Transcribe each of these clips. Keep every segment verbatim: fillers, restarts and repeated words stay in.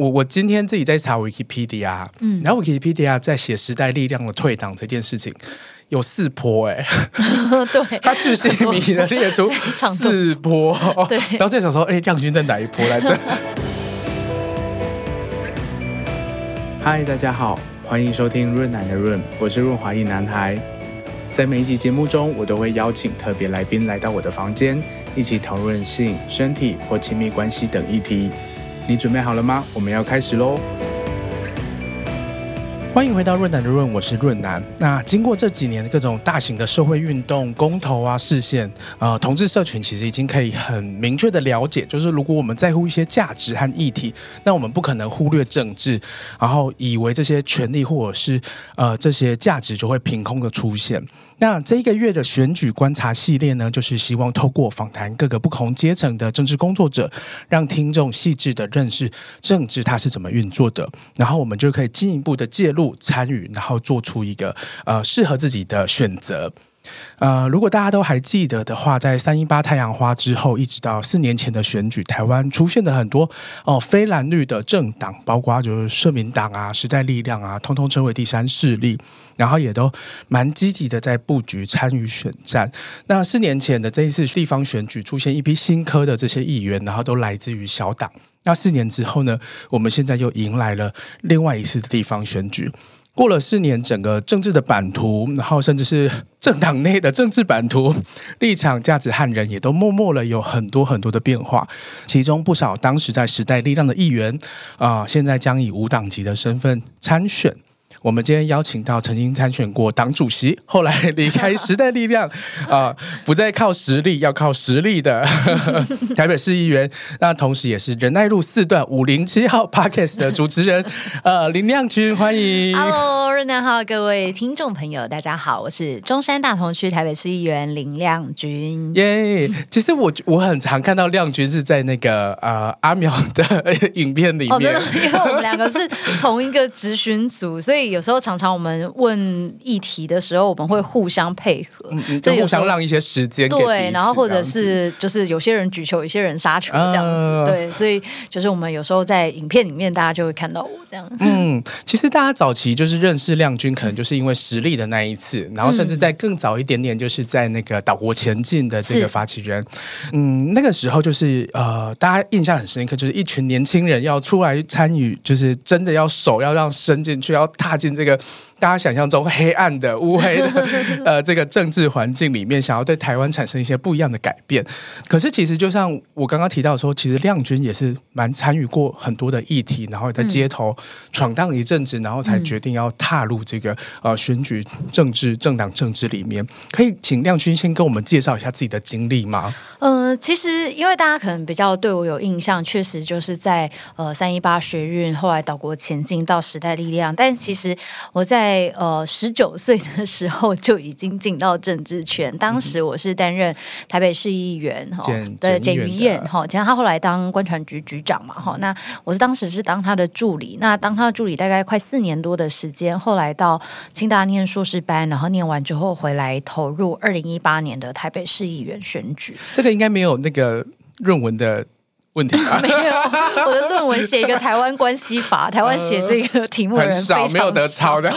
我我今天自己在查 Wikipedia， 嗯，然后 Wikipedia 在写时代力量的退党这件事情有四波哎、欸，对，他巨细靡的列出四波，对，然后最想说，哎、欸，亮君在哪一波来着？嗨，大家好，欢迎收听润奶的润，我是润滑一男孩。在每一集节目中，我都会邀请特别来宾来到我的房间，一起讨论性、身体或亲密关系等议题。你准备好了吗？我们要开始咯。欢迎回到润男的润，我是润男。那经过这几年各种大型的社会运动、公投啊、示宪，呃，同志社群其实已经可以很明确的了解，就是如果我们在乎一些价值和议题，那我们不可能忽略政治，然后以为这些权利或者是呃这些价值就会凭空的出现。那这一个月的选举观察系列呢，就是希望透过访谈各个不同阶层的政治工作者，让听众细致的认识政治它是怎么运作的，然后我们就可以进一步的介入参与，然后做出一个呃适合自己的选择。呃，如果大家都还记得的话，在三一八太阳花之后一直到四年前的选举，台湾出现了很多、呃、非蓝绿的政党，包括就是社民党啊、时代力量啊，通通成为第三势力，然后也都蛮积极的在布局参与选战。那四年前的这一次地方选举出现一批新科的这些议员，然后都来自于小党。那四年之后呢，我们现在又迎来了另外一次的地方选举。过了四年，整个政治的版图，然后甚至是政党内的政治版图、立场、价值和人也都默默了有很多很多的变化。其中不少当时在时代力量的议员、呃、现在将以无党籍的身份参选。我们今天邀请到曾经参选过党主席，后来离开时代力量、呃、不再靠实力，要靠实力的台北市议员，那同时也是仁爱路四段五零七号 Podcast 的主持人呃，林亮君，欢迎。 Hello 润男好，各位听众朋友大家好，我是中山大同区台北市议员林亮君。耶、yeah, 其实 我, 我很常看到亮君是在那个、呃、阿苗的影片里面、oh, 真的，因为我们两个是同一个质询组，所以有时候常常我们问议题的时候，我们会互相配合，嗯嗯、就互相让一些时间给彼此，对，然后或者是就是有些人举球，有些人杀球这样子、呃，对，所以就是我们有时候在影片里面，大家就会看到我这样。嗯，其实大家早期就是认识亮君，可能就是因为实力的那一次，然后甚至在更早一点点，就是在那个岛国前进的这个发起人，嗯，那个时候就是呃，大家印象很深刻，就是一群年轻人要出来参与，就是真的要手要让伸进去，要踏进这个大家想象中黑暗的乌黑的、呃、这个政治环境里面，想要对台湾产生一些不一样的改变。可是其实就像我刚刚提到说，其实亮君也是蛮参与过很多的议题，然后在街头闯荡一阵子，然后才决定要踏入这个、呃、选举政治、政党政治里面。可以请亮君先跟我们介绍一下自己的经历吗？呃，其实因为大家可能比较对我有印象，确实就是在呃三一八学运，后来岛国前进到时代力量，但其实我在呃十九岁的时候就已经进到政治圈，当时我是担任台北市议员的简余晏，他后来当观传局局长嘛，那我是当时是当他的助理，那当他的助理大概快四年多的时间，后来到清大念硕士班，然后念完之后回来投入二零一八年的台北市议员选举。这个应该没有那个论文的问题吧？没有，我的论文写一个台湾关系法，台湾写这个题目的人非常少，很少，没有得抄的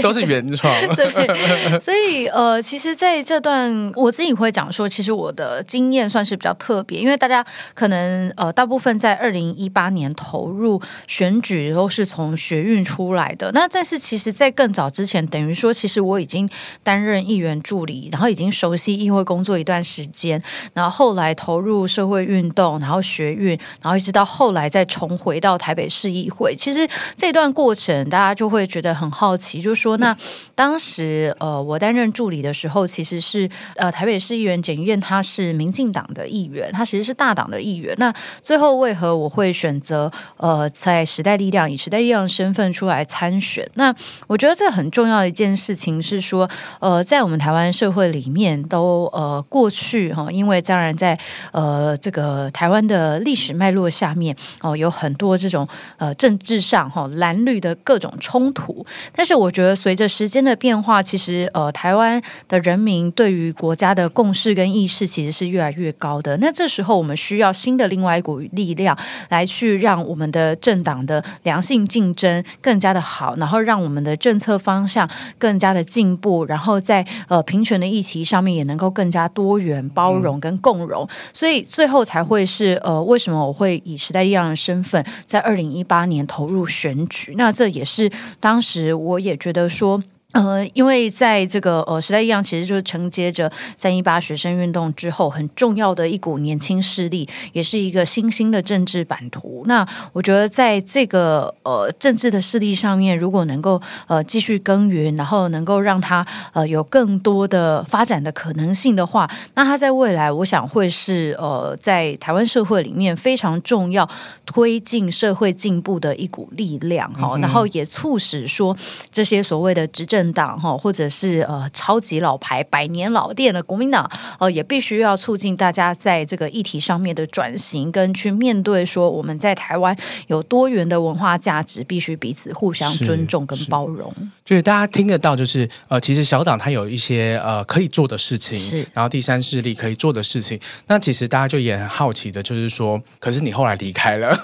都是原创。对，所以呃，其实在这段我自己会讲说，其实我的经验算是比较特别，因为大家可能呃大部分在二零一八年投入选举都是从学运出来的，那但是其实在更早之前，等于说其实我已经担任议员助理，然后已经熟悉议会工作一段时间，然后后来投入社会运动，然后学运，然后一直到后来再重回到台北市议会。其实这段过程大家就会觉得很好奇，就是说那当时呃我担任助理的时候，其实是呃台北市议员简余晏，他是民进党的议员，他其实是大党的议员，那最后为何我会选择呃在时代力量以时代力量身份出来参选？那我觉得这很重要的一件事情是说，呃在我们台湾社会里面都呃过去哈、哦，因为当然在呃这个台湾的历史脉络下面、哦、有很多这种、呃、政治上、哦、蓝绿的各种冲突，但是我觉得随着时间的变化，其实、呃、台湾的人民对于国家的共识跟意识其实是越来越高的。那这时候我们需要新的另外一股力量来去让我们的政党的良性竞争更加的好，然后让我们的政策方向更加的进步，然后在、呃、平权的议题上面也能够更加多元包容跟共融、嗯、所以最后才会是、呃、为什么我会以时代力量的身份在二零一八年投入选举。那这也是当时我也觉得说呃，因为在这个呃时代力量其实就是承接着三一八学生运动之后很重要的一股年轻势力，也是一个新兴的政治版图。那我觉得在这个呃政治的势力上面，如果能够呃继续耕耘，然后能够让它呃有更多的发展的可能性的话，那它在未来我想会是呃在台湾社会里面非常重要推进社会进步的一股力量、哦嗯、然后也促使说这些所谓的执政政党或者是、呃、超级老牌百年老店的国民党、呃、也必须要促进大家在这个议题上面的转型，跟去面对说我们在台湾有多元的文化价值，必须彼此互相尊重跟包容。就是大家听得到就是、呃、其实小党它有一些、呃、可以做的事情，是然后第三势力可以做的事情。那其实大家就也很好奇的就是说，可是你后来离开了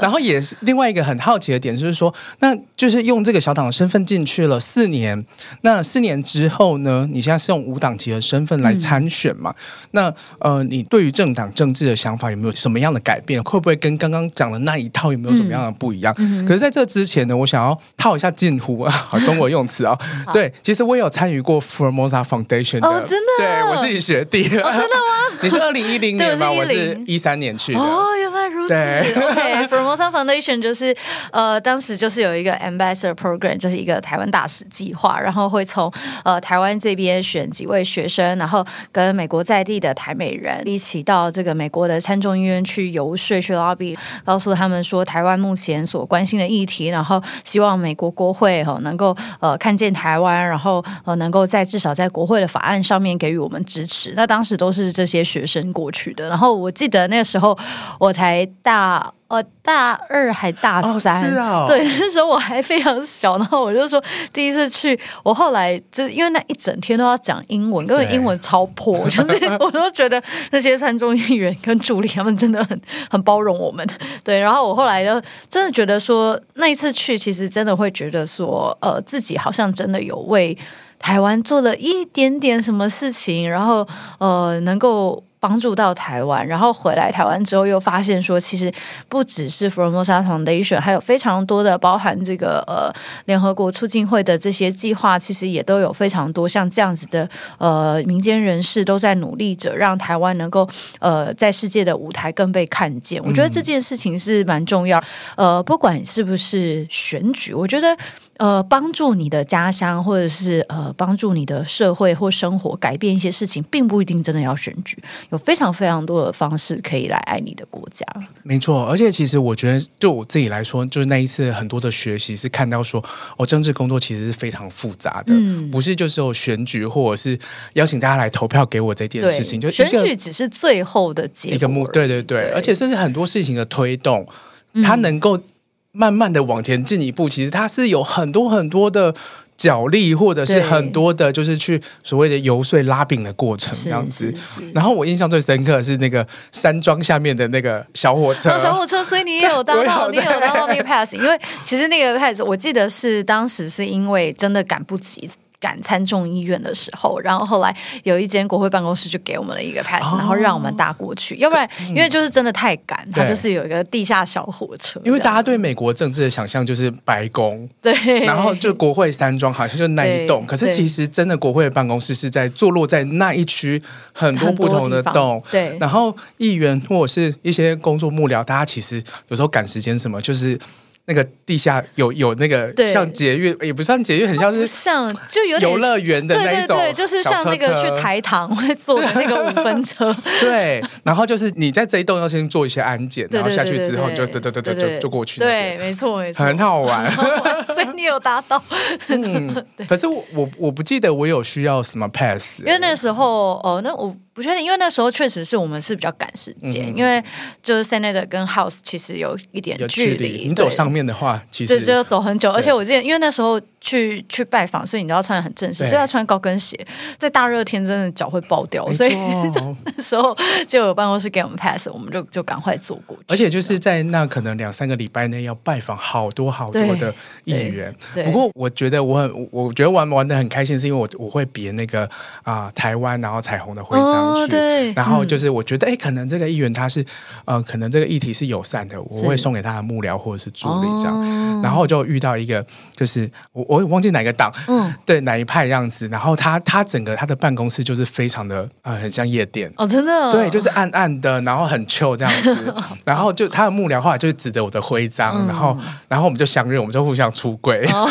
然后也是另外一个很好奇的点就是说，那就是用这个小党的身份进去了四年，那四年之后呢？你现在是用无党籍的身份来参选嘛？嗯、那呃，你对于政党政治的想法有没有什么样的改变？会不会跟刚刚讲的那一套有没有什么样的不一样？嗯、可是在这之前呢，我想要套一下近乎啊，中国用词啊、哦，对，其实我也有参与过 Formosa Foundation 的，哦、真的，对我是你学弟、哦，真的吗？你是二零一零年吗？我是一三年去的。哦，原来如此。对 ，OK， Formosa Foundation 就是呃，当时就是有一个 Ambassador Program， 就是一个台湾大使计划，然后会从、呃、台湾这边选几位学生，然后跟美国在地的台美人一起到这个美国的参众议院去游说，去 lobby， 告诉他们说台湾目前所关心的议题，然后希望美国国会、哦、能够、呃、看见台湾，然后、呃、能够在至少在国会的法案上面给予我们支持。那当时都是这些学生过去的，然后我记得那时候我才大哦，大二还大三、哦是哦、对，那时候我还非常小，然后我就说第一次去，我后来就是因为那一整天都要讲英文，因为英文超破，就是我都觉得那些参众议员跟助理他们真的很很包容我们，对，然后我后来就真的觉得说那一次去其实真的会觉得说呃，自己好像真的有为台湾做了一点点什么事情，然后呃，能够帮助到台湾，然后回来台湾之后又发现说，其实不只是 Formosa Foundation， 还有非常多的包含这个呃联合国促进会的这些计划，其实也都有非常多像这样子的呃民间人士都在努力着，让台湾能够呃在世界的舞台更被看见。我觉得这件事情是蛮重要，呃，不管是不是选举，我觉得。呃，帮助你的家乡，或者是呃，帮助你的社会或生活改变一些事情，并不一定真的要选举，有非常非常多的方式可以来爱你的国家。没错，而且其实我觉得，就我自己来说，就是那一次很多的学习是看到说，哦，政治工作其实是非常复杂的，嗯、不是就是有选举或者是邀请大家来投票给我这件事情，就选举只是最后的结果，一个目，对对 对, 对，而且甚至很多事情的推动，它能够。慢慢的往前进一步，其实它是有很多很多的角力，或者是很多的就是去所谓的游说拉饼的过程这样子。然后我印象最深刻的是那个山庄下面的那个小火车、哦、小火车，所以你也有当到，你也有当到那个 pass， 因为其实那个 pass 我记得是当时是因为真的赶不及赶参众议院的时候，然后后来有一间国会办公室就给我们了一个 pass，、哦、然后让我们搭过去，要不然、嗯、因为就是真的太赶，它就是有一个地下小火车。因为大家对美国政治的想象就是白宫，对，然后就国会山庄好像就那一栋，可是其实真的国会办公室是在坐落在那一区很多不同的栋，对。然后议员或者是一些工作幕僚，大家其实有时候赶时间什么，就是。那个地下有有那个像捷运，也不算捷运，很像是像就有游乐园的那一种，对对对，就是像那个去台糖会坐的那个五分车，对。然后就是你在这一栋要先做一些安检，然后下去之后就对对对对就就过去那边，对，没错没错，很好玩，所以你有搭到。嗯，可是我我我不记得我有需要什么 pass， 因为那时候哦，那我。不确定，因为那时候确实是我们是比较赶时间、嗯、因为就是 Senator 跟 House 其实有一点距 离, 距离你走上面的话其实就走很久，而且我之前因为那时候去去拜访，所以你都要穿得很正式，所以要穿高跟鞋，在大热天真的脚会爆掉，所以那时候就有办公室给我们 pass， 我们就就赶快坐过去，而且就是在那可能两三个礼拜内要拜访好多好多的议员。不过我觉得我很我觉得玩玩得很开心，是因为我我会别那个啊、呃、台湾然后彩虹的徽章、哦哦、对，然后就是我觉得哎、嗯，可能这个议员他是呃，可能这个议题是友善的，我会送给他的幕僚或者是助理这样、哦、然后就遇到一个就是我我忘记哪个党、嗯、对哪一派这样子，然后他他整个他的办公室就是非常的呃，很像夜店哦，真的、哦、对，就是暗暗的，然后很 chill 这样子然后就他的幕僚后来就指着我的徽章、嗯、然后然后我们就相认，我们就互相出柜、哦、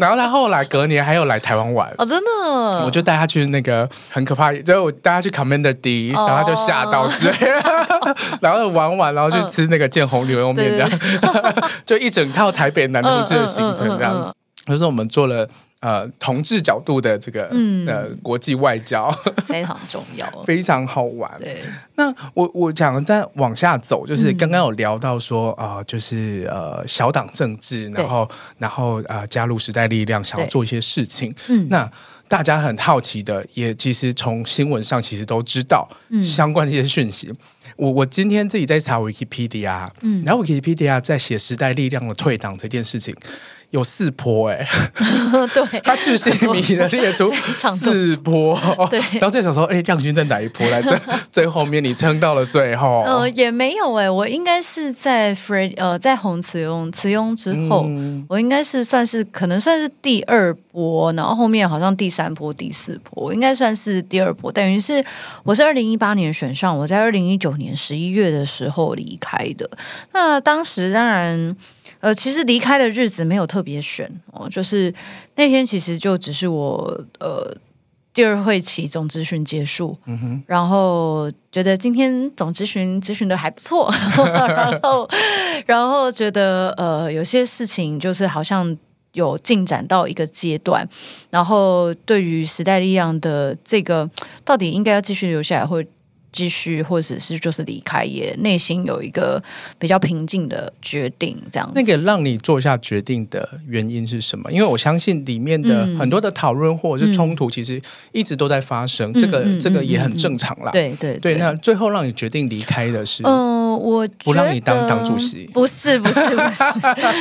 然后他后来隔年还有来台湾玩哦，真的、哦、我就带他去那个很可怕，就是我带他去 Commander D， 然后他就吓到之类的，然后玩玩，然后去吃那个建宏牛肉面，这样就一整套台北男同志的行程这样子。就是我们做了呃同志角度的这个、嗯、呃国际外交，非常重要，非常好玩。对，那我我想再往下走，就是刚刚有聊到说啊、嗯呃，就是呃小党政治，然后然后呃加入时代力量，想要做一些事情。嗯，那大家很好奇的，也其实从新闻上其实都知道相关的一些讯息。嗯、我我今天自己在查 Wikipedia，、嗯、然后 Wikipedia 在写时代力量的退党这件事情有四波哎、欸，对，他巨细靡的列出四波，对，然后最想说，哎、欸，亮君在哪一波来着？最后面你撑到了最后，呃，也没有哎、欸，我应该是在 Fred 呃，在洪慈庸慈庸之后，嗯、我应该是算是可能算是第二波，然后后面好像第三。三波第四波，我应该算是第二波，等于是我是二零一八年选上，我在二零一九年十一月的时候离开的。那当时当然，呃，其实离开的日子没有特别选哦，就是那天其实就只是我呃第二会期总咨询结束，嗯哼，然后觉得今天总咨询咨询的还不错，然后然后觉得呃有些事情就是好像。有进展到一个阶段，然后对于时代力量的这个到底应该要继续留下来，或继续或者是就是离开，也内心有一个比较平静的决定这样子。那个让你做下决定的原因是什么？因为我相信里面的很多的讨论或者是冲突其实一直都在发生、嗯、这个、嗯、这个也很正常啦、嗯嗯嗯、对对 对, 对。那最后让你决定离开的是嗯。我不让你当党主席，不是不是不是。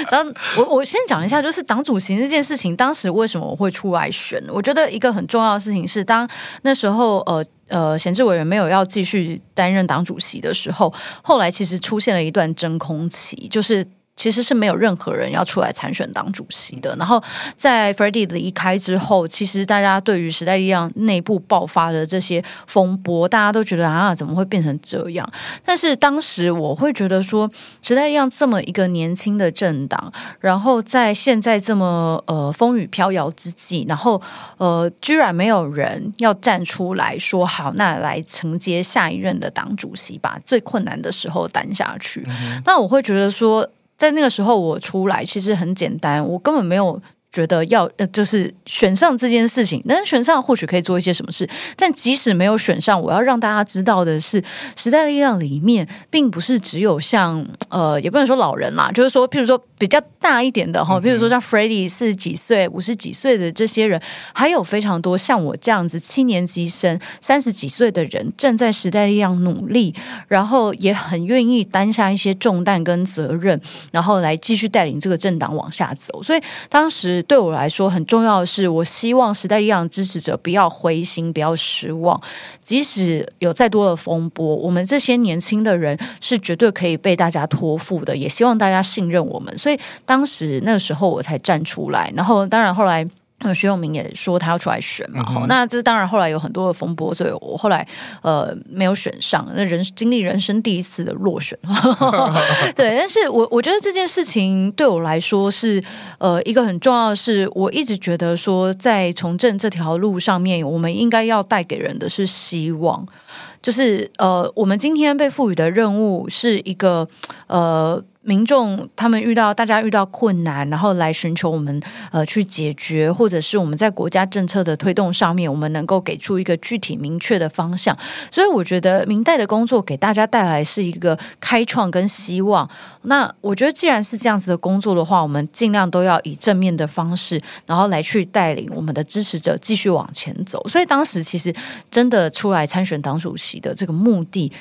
然后我我先讲一下，就是党主席这件事情，当时为什么我会出来选？我觉得一个很重要的事情是，当那时候呃呃咸志委员没有要继续担任党主席的时候，后来其实出现了一段真空期，就是。其实是没有任何人要出来参选党主席的。然后在 Freddy 离开之后，其实大家对于时代力量内部爆发的这些风波，大家都觉得啊，怎么会变成这样？但是当时我会觉得说，时代力量这么一个年轻的政党，然后在现在这么呃风雨飘摇之际，然后呃居然没有人要站出来说好，那来承接下一任的党主席，把最困难的时候担下去。嗯、那我会觉得说。在那个时候我出来其实很简单，我根本没有觉得要、呃、就是选上这件事情，但是选上或许可以做一些什么事，但即使没有选上，我要让大家知道的是，时代力量里面并不是只有像呃，也不能说老人啦，就是说譬如说比较大一点的哈，譬如说像 Freddy 四十几岁、五十几岁的这些人，还有非常多像我这样子七年级生、三十几岁的人，正在时代力量努力，然后也很愿意担下一些重担跟责任，然后来继续带领这个政党往下走。所以当时对我来说很重要的是，我希望时代力量支持者不要灰心、不要失望，即使有再多的风波，我们这些年轻的人是绝对可以被大家托付的，也希望大家信任我们。所以当时那时候我才站出来，然后当然后来。徐永明也说他要出来选嘛、嗯、那这当然后来有很多的风波，所以我后来呃没有选上，那人经历人生第一次的落选对，但是我我觉得这件事情对我来说是呃一个很重要的是，我一直觉得说在从政这条路上面，我们应该要带给人的是希望，就是呃我们今天被赋予的任务是一个呃民众他们遇到大家遇到困难，然后来寻求我们呃去解决，或者是我们在国家政策的推动上面，我们能够给出一个具体明确的方向。所以我觉得民代的工作给大家带来是一个开创跟希望。那我觉得既然是这样子的工作的话，我们尽量都要以正面的方式，然后来去带领我们的支持者继续往前走。所以当时其实真的出来参选党主席的这个目的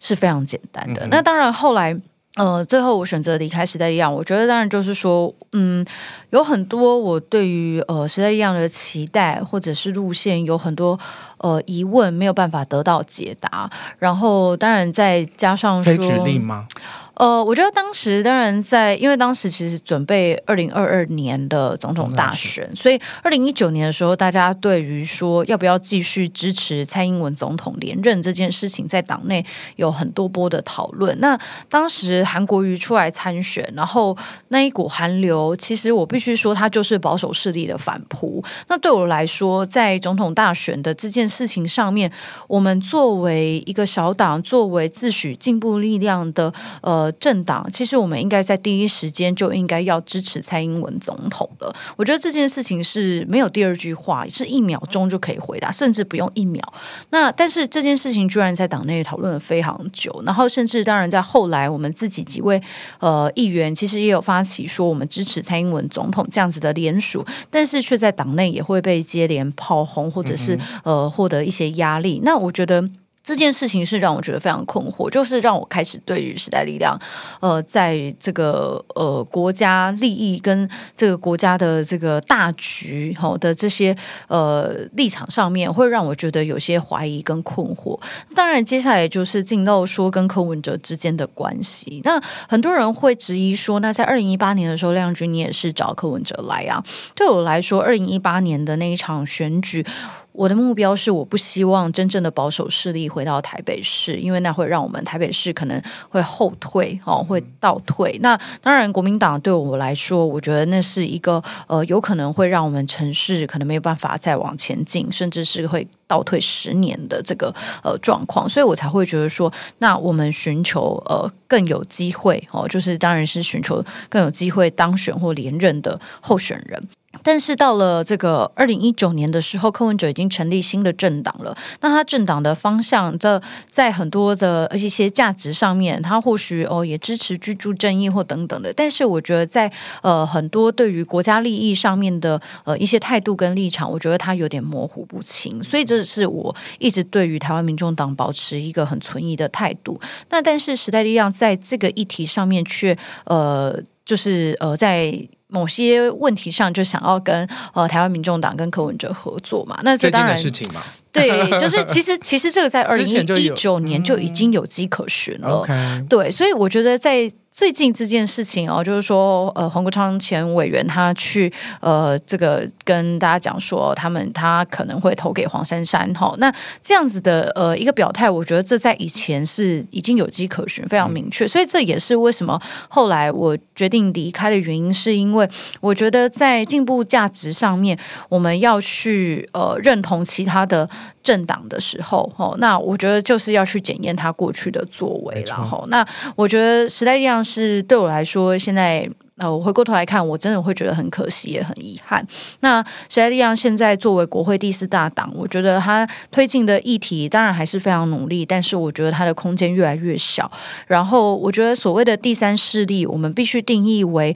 是非常简单的。嗯嗯，那当然后来呃，最后我选择离开时代力量，我觉得当然就是说，嗯，有很多我对于呃时代力量的期待或者是路线有很多呃疑问没有办法得到解答，然后当然再加上说，可以举例吗？呃，我觉得当时当然在，因为当时其实准备二零二二年的总统大选，所以二零一九年的时候，大家对于说要不要继续支持蔡英文总统连任这件事情，在党内有很多波的讨论。那当时韩国瑜出来参选，然后那一股韩流，其实我必须说，它就是保守势力的反扑。那对我来说，在总统大选的这件事情上面，我们作为一个小党，作为自诩进步力量的呃。政党，其实我们应该在第一时间就应该要支持蔡英文总统了。我觉得这件事情是没有第二句话，是一秒钟就可以回答，甚至不用一秒。那但是这件事情居然在党内讨论了非常久，然后甚至当然在后来我们自己几位呃议员其实也有发起说我们支持蔡英文总统这样子的联署，但是却在党内也会被接连炮轰，或者是呃获得一些压力。那我觉得这件事情是让我觉得非常困惑，就是让我开始对于时代力量呃，在这个呃国家利益跟这个国家的这个大局、哦、的这些呃立场上面，会让我觉得有些怀疑跟困惑。当然接下来就是进到说跟柯文哲之间的关系，那很多人会质疑说，那在二零一八年的时候，亮君你也是找柯文哲来啊。对我来说，二零一八年的那一场选举，我的目标是我不希望真正的保守势力回到台北市，因为那会让我们台北市可能会后退、哦、会倒退。那当然国民党对我来说，我觉得那是一个呃，有可能会让我们城市可能没有办法再往前进，甚至是会倒退十年的这个呃状况，所以我才会觉得说，那我们寻求呃更有机会哦，就是当然是寻求更有机会当选或连任的候选人。但是到了这个二零一九年的时候，柯文哲已经成立新的政党了。那他政党的方向的在很多的一些价值上面，他或许哦也支持居住正义或等等的。但是我觉得在呃很多对于国家利益上面的呃一些态度跟立场，我觉得他有点模糊不清。所以这是我一直对于台湾民众党保持一个很存疑的态度。那但是时代力量在这个议题上面却呃就是呃在某些问题上就想要跟呃台湾民众党跟柯文哲合作嘛，那这当然最近的事情嘛，对，就是其实其实这个在二零一九年就已经有迹可循了，嗯、对，所以我觉得在最近这件事情哦，就是说呃黄国昌前委员他去呃这个跟大家讲说，他们他可能会投给黄珊珊哈、哦，那这样子的呃一个表态，我觉得这在以前是已经有迹可循，非常明确，嗯、所以这也是为什么后来我决定离开的原因，是因为我觉得在进步价值上面，我们要去呃认同其他的政党的时候，哦，那我觉得就是要去检验他过去的作为啦，吼。那我觉得时代力量是对我来说，现在呃，我回过头来看，我真的会觉得很可惜，也很遗憾。那时代力量现在作为国会第四大党，我觉得他推进的议题当然还是非常努力，但是我觉得他的空间越来越小。然后，我觉得所谓的第三势力，我们必须定义为。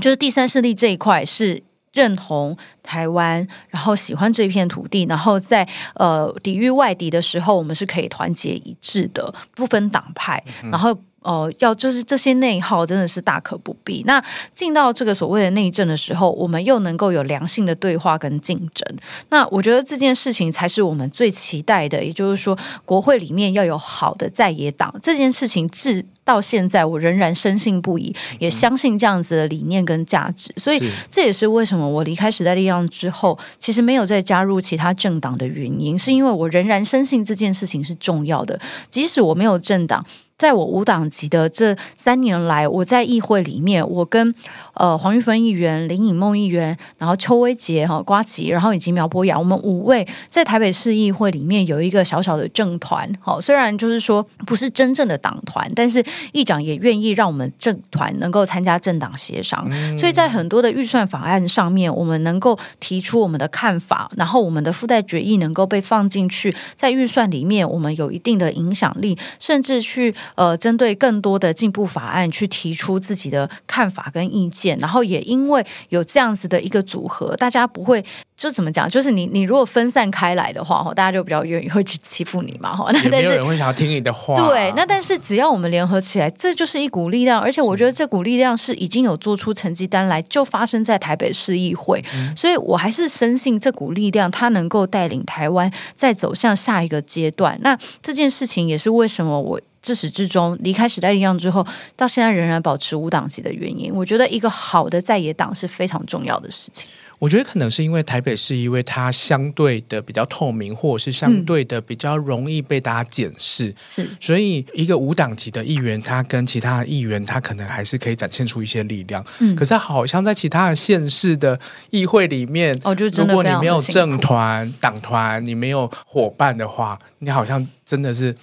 就是第三势力这一块是认同台湾，然后喜欢这片土地，然后在呃抵御外敌的时候，我们是可以团结一致的，不分党派，然后。哦、呃，要就是这些内耗真的是大可不必。那进到这个所谓的内政的时候，我们又能够有良性的对话跟竞争。那我觉得这件事情才是我们最期待的，也就是说，国会里面要有好的在野党。这件事情至到现在，我仍然深信不疑，也相信这样子的理念跟价值。所以这也是为什么我离开时代力量之后，其实没有再加入其他政党的原因，是因为我仍然深信这件事情是重要的，即使我没有政党。在我无党籍的这三年来，我在议会里面，我跟呃黄玉芬议员、林颖梦议员，然后邱威杰哈、呱吉，然后以及苗博雅，我们五位在台北市议会里面有一个小小的政团。好，虽然就是说不是真正的党团，但是议长也愿意让我们政团能够参加政党协商，嗯、所以在很多的预算法案上面，我们能够提出我们的看法，然后我们的附带决议能够被放进去，在预算里面我们有一定的影响力，甚至去。呃，针对更多的进步法案去提出自己的看法跟意见，然后也因为有这样子的一个组合，大家不会就怎么讲，就是你你如果分散开来的话，大家就比较愿意会去欺负你嘛，也没有人会想要听你的话。对，那但是只要我们联合起来，这就是一股力量，而且我觉得这股力量是已经有做出成绩单来，就发生在台北市议会，嗯、所以我还是深信这股力量它能够带领台湾再走向下一个阶段。那这件事情也是为什么我自始至终离开时代力量之后到现在仍然保持无党籍的原因。我觉得一个好的在野党是非常重要的事情。我觉得可能是因为台北市因为它相对的比较透明，或者是相对的比较容易被大家检视，嗯、所以一个无党籍的议员他跟其他的议员他可能还是可以展现出一些力量，嗯、可是好像在其他的县市的议会里面，哦、就真的如果你没有政团党团，你没有伙伴的话，你好像真的是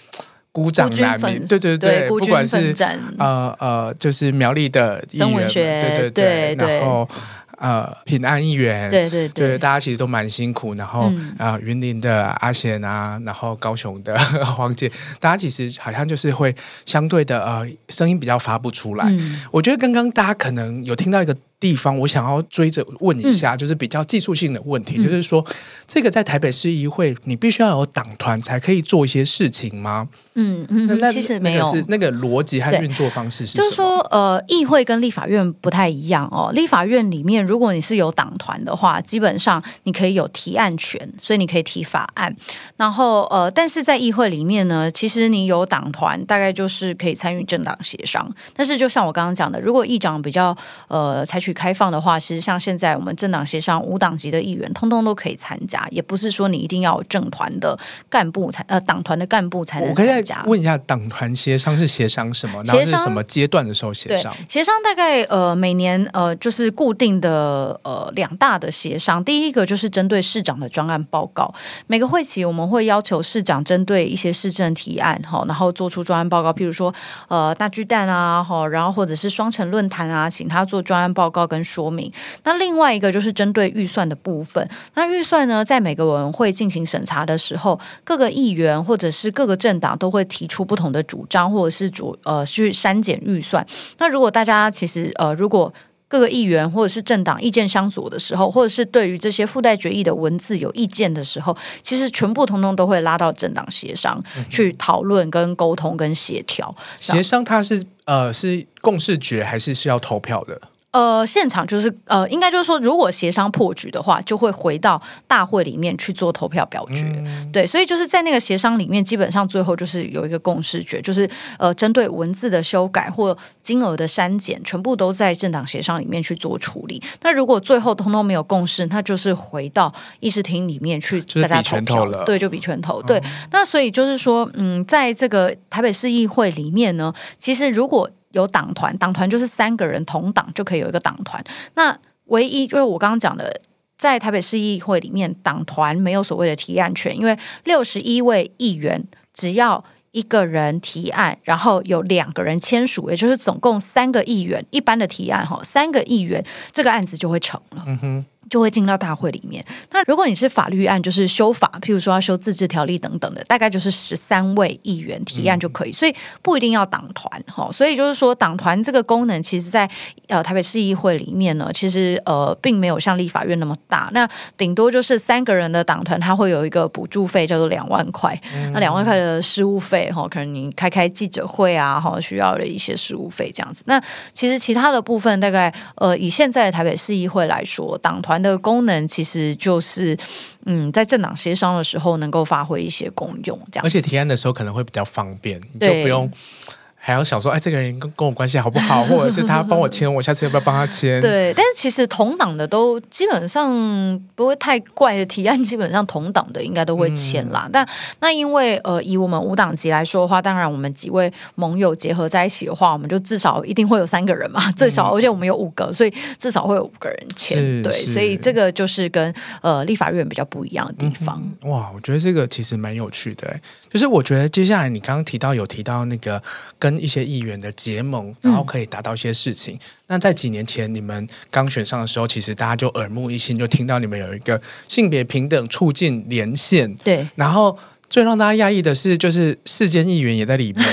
孤掌难鸣。对对 对, 对不管是呃呃，就是苗栗的议员曾文学，对对 对, 对, 对然后呃平安议员，对对 对, 对大家其实都蛮辛苦，然后啊，嗯呃、云林的阿贤啊，然后高雄的黄姐，大家其实好像就是会相对的呃声音比较发不出来，嗯、我觉得刚刚大家可能有听到一个地方我想要追着问一下，嗯、就是比较技术性的问题，嗯、就是说这个在台北市议会你必须要有党团才可以做一些事情吗？嗯嗯，其实没有，那个是那个逻辑和运作方式是什么？就是说呃，议会跟立法院不太一样哦。立法院里面如果你是有党团的话，基本上你可以有提案权，所以你可以提法案，然后呃，但是在议会里面呢，其实你有党团大概就是可以参与政党协商，但是就像我刚刚讲的，如果议长比较呃采取开放的话，其实像现在我们政党协商无党籍的议员通通都可以参加，也不是说你一定要有政团的干部才呃党团的干部才能参加。我可以再问一下，党团协商是协商什么？然后是什么阶段的时候协商？对，协商大概呃每年呃就是固定的呃两大的协商，第一个就是针对市长的专案报告，每个会期我们会要求市长针对一些市政提案，然后做出专案报告，譬如说呃大巨蛋啊，然后或者是双城论坛啊，请他做专案报告跟说明。那另外一个就是针对预算的部分，那预算呢，在每个委员会进行审查的时候，各个议员或者是各个政党都会提出不同的主张，或者是主呃去删减预算。那如果大家其实呃如果各个议员或者是政党意见相左的时候，或者是对于这些附带决议的文字有意见的时候，其实全部通通都会拉到政党协商，嗯、去讨论跟沟通跟协调。协商它是呃是共识决还是是要投票的？呃，现场就是呃，应该就是说，如果协商破局的话，就会回到大会里面去做投票表决。嗯、对，所以就是在那个协商里面，基本上最后就是有一个共识决，就是呃，针对文字的修改或金额的删减，全部都在政党协商里面去做处理。那如果最后通通没有共识，那就是回到议事厅里面去大家投票，就是比拳头了。对，就比拳头。对，嗯、那所以就是说，嗯，在这个台北市议会里面呢，其实如果有党团，党团就是三个人同党就可以有一个党团。那唯一就是我刚刚讲的，在台北市议会里面，党团没有所谓的提案权，因为六十一位议员只要一个人提案，然后有两个人签署，也就是总共三个议员，一般的提案三个议员，这个案子就会成了。嗯哼，就会进到大会里面。那如果你是法律案，就是修法，譬如说要修自治条例等等的，大概就是十三位议员提案就可以，嗯、所以不一定要党团。所以就是说，党团这个功能，其实在呃台北市议会里面呢，其实呃并没有像立法院那么大。那顶多就是三个人的党团，它会有一个补助费，叫做两万块。嗯、那两万块的事务费，可能你开开记者会啊，需要的一些事务费这样子。那其实其他的部分，大概呃以现在的台北市议会来说，党团的功能其实就是，嗯，在政党协商的时候能够发挥一些功用，这样。而且提案的时候可能会比较方便，你就不用还要想说哎，这个人跟跟我关系好不好，或者是他帮我签我下次要不要帮他签。对，但是其实同党的都基本上不会太怪的提案，基本上同党的应该都会签啦、嗯、但那因为呃，以我们无党籍来说的话，当然我们几位盟友结合在一起的话，我们就至少一定会有三个人嘛，最少、嗯、而且我们有五个，所以至少会有五个人签。对，所以这个就是跟呃立法院比较不一样的地方、嗯、哇，我觉得这个其实蛮有趣的、欸、就是我觉得接下来你刚刚提到有提到那个跟一些议员的结盟，然后可以达到一些事情、嗯、那在几年前你们刚选上的时候，其实大家就耳目一新，就听到你们有一个性别平等促进连线。对，然后最让大家讶异的是就是世间议员也在里面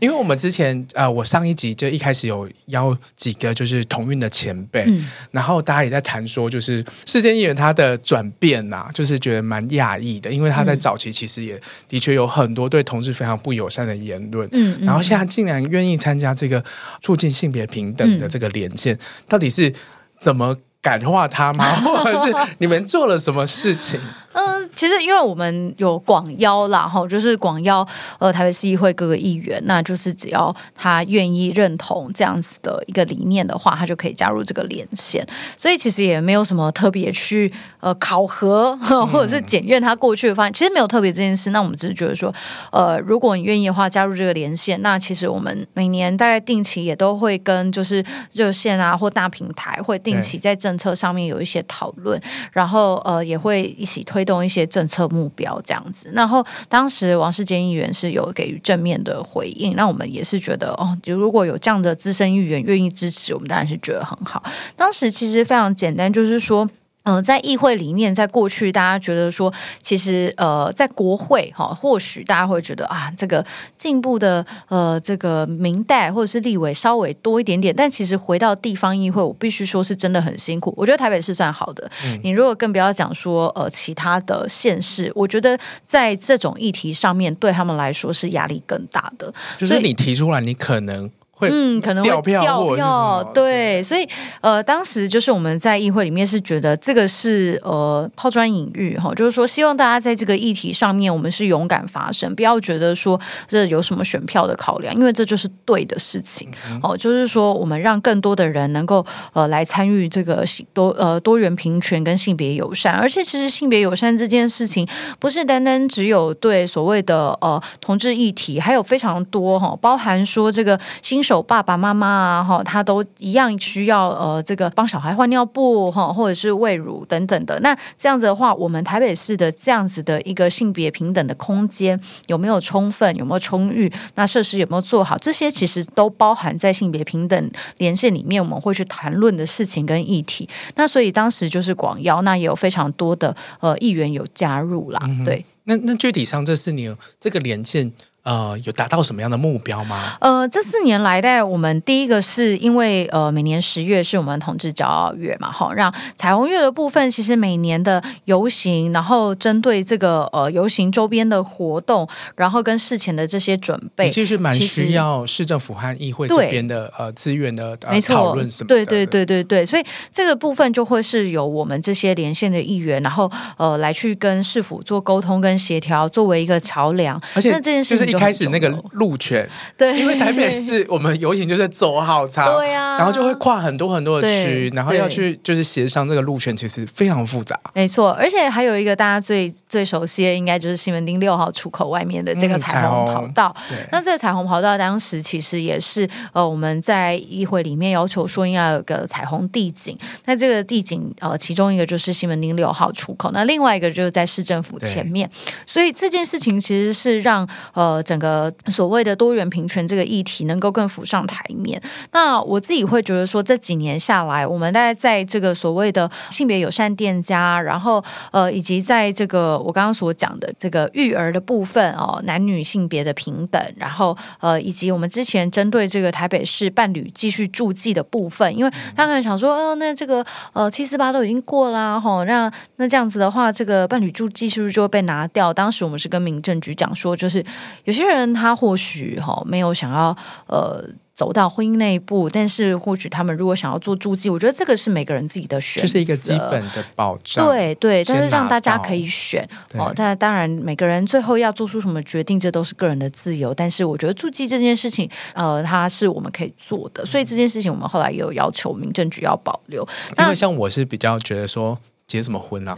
因为我们之前、呃、我上一集就一开始有邀几个就是同运的前辈、嗯、然后大家也在谈说就是世间议员他的转变啊，就是觉得蛮讶异的，因为他在早期其实也的确有很多对同志非常不友善的言论、嗯、然后现在竟然愿意参加这个促进性别平等的这个连线、嗯、到底是怎么感化他吗？或者是你们做了什么事情？嗯、呃，其实因为我们有广邀啦，哈，就是广邀呃台北市议会各个议员，那就是只要他愿意认同这样子的一个理念的话，他就可以加入这个连线。所以其实也没有什么特别去呃考核或者是检验他过去的发言、嗯，其实没有特别这件事。那我们只是觉得说，呃，如果你愿意的话，加入这个连线，那其实我们每年大概定期也都会跟就是热线啊或大平台会定期在政策上面有一些讨论，然后呃也会一起推动一些政策目标这样子。然后当时王世坚议员是有给予正面的回应，那我们也是觉得哦，如果有这样的资深议员愿意支持，我们当然是觉得很好。当时其实非常简单，就是说。呃、在议会里面，在过去大家觉得说其实呃，在国会、哦、或许大家会觉得啊，这个进步的呃，这个民代或者是立委稍微多一点点，但其实回到地方议会，我必须说是真的很辛苦。我觉得台北市算好的、嗯、你如果更不要讲说呃其他的县市，我觉得在这种议题上面对他们来说是压力更大的，就是你提出来你可能会嗯，可能会掉票，对，所以呃，当时就是我们在议会里面是觉得这个是呃抛砖引玉哈，就是说希望大家在这个议题上面我们是勇敢发声，不要觉得说这有什么选票的考量，因为这就是对的事情哦、呃，就是说我们让更多的人能够呃来参与这个多呃多元平权跟性别友善，而且其实性别友善这件事情不是单单只有对所谓的呃同志议题，还有非常多哈、呃，包含说这个新手爸爸妈妈啊，他都一样需要呃，这个帮小孩换尿布或者是喂乳等等的。那这样子的话，我们台北市的这样子的一个性别平等的空间有没有充分，有没有充裕？那设施有没有做好？这些其实都包含在性别平等连线里面，我们会去谈论的事情跟议题。那所以当时就是广邀，那也有非常多的呃议员有加入啦。嗯、对，那那具体上这是你这个连线。呃，有达到什么样的目标吗？呃，这四年来的我们第一个是因为呃，每年十月是我们同志骄傲月嘛，哈，让彩虹月的部分，其实每年的游行，然后针对这个呃游行周边的活动，然后跟事前的这些准备，其实蛮需要市政府和议会这边的呃资源的、呃、没错讨论什么的，对对对对对，所以这个部分就会是由我们这些连线的议员，然后呃来去跟市府做沟通跟协调，作为一个桥梁，而且那这件事情。开始那个路权，对，因为台北市我们游行就是走好长，对呀、啊，然后就会跨很多很多的区，然后要去就是协商这个路权，其实非常复杂。没错，而且还有一个大家最最熟悉的，应该就是西门町六号出口外面的这个彩虹跑道。嗯、那这个彩虹跑道当时其实也是呃我们在议会里面要求说应该有个彩虹地景，那这个地景呃其中一个就是西门町六号出口，那另外一个就是在市政府前面，所以这件事情其实是让呃。整个所谓的多元平权这个议题能够更浮上台面。那我自己会觉得说，这几年下来，我们大概在这个所谓的性别友善店家，然后呃，以及在这个我刚刚所讲的这个育儿的部分哦，男女性别的平等，然后呃，以及我们之前针对这个台北市伴侣继续住记的部分，因为大家可能想说，哦，那这个呃七四八都已经过啦，吼、哦，那那这样子的话，这个伴侣住记是不是就会被拿掉？当时我们是跟民政局讲说，就是有些人他或许、哦、没有想要呃走到婚姻那一步，但是或许他们如果想要做助祭，我觉得这个是每个人自己的选择，这是一个基本的保障。对对，但是让大家可以选哦。但当然每个人最后要做出什么决定，这都是个人的自由，但是我觉得助祭这件事情呃，它是我们可以做的，所以这件事情我们后来也有要求民政局要保留。因为像我是比较觉得说结什么婚啊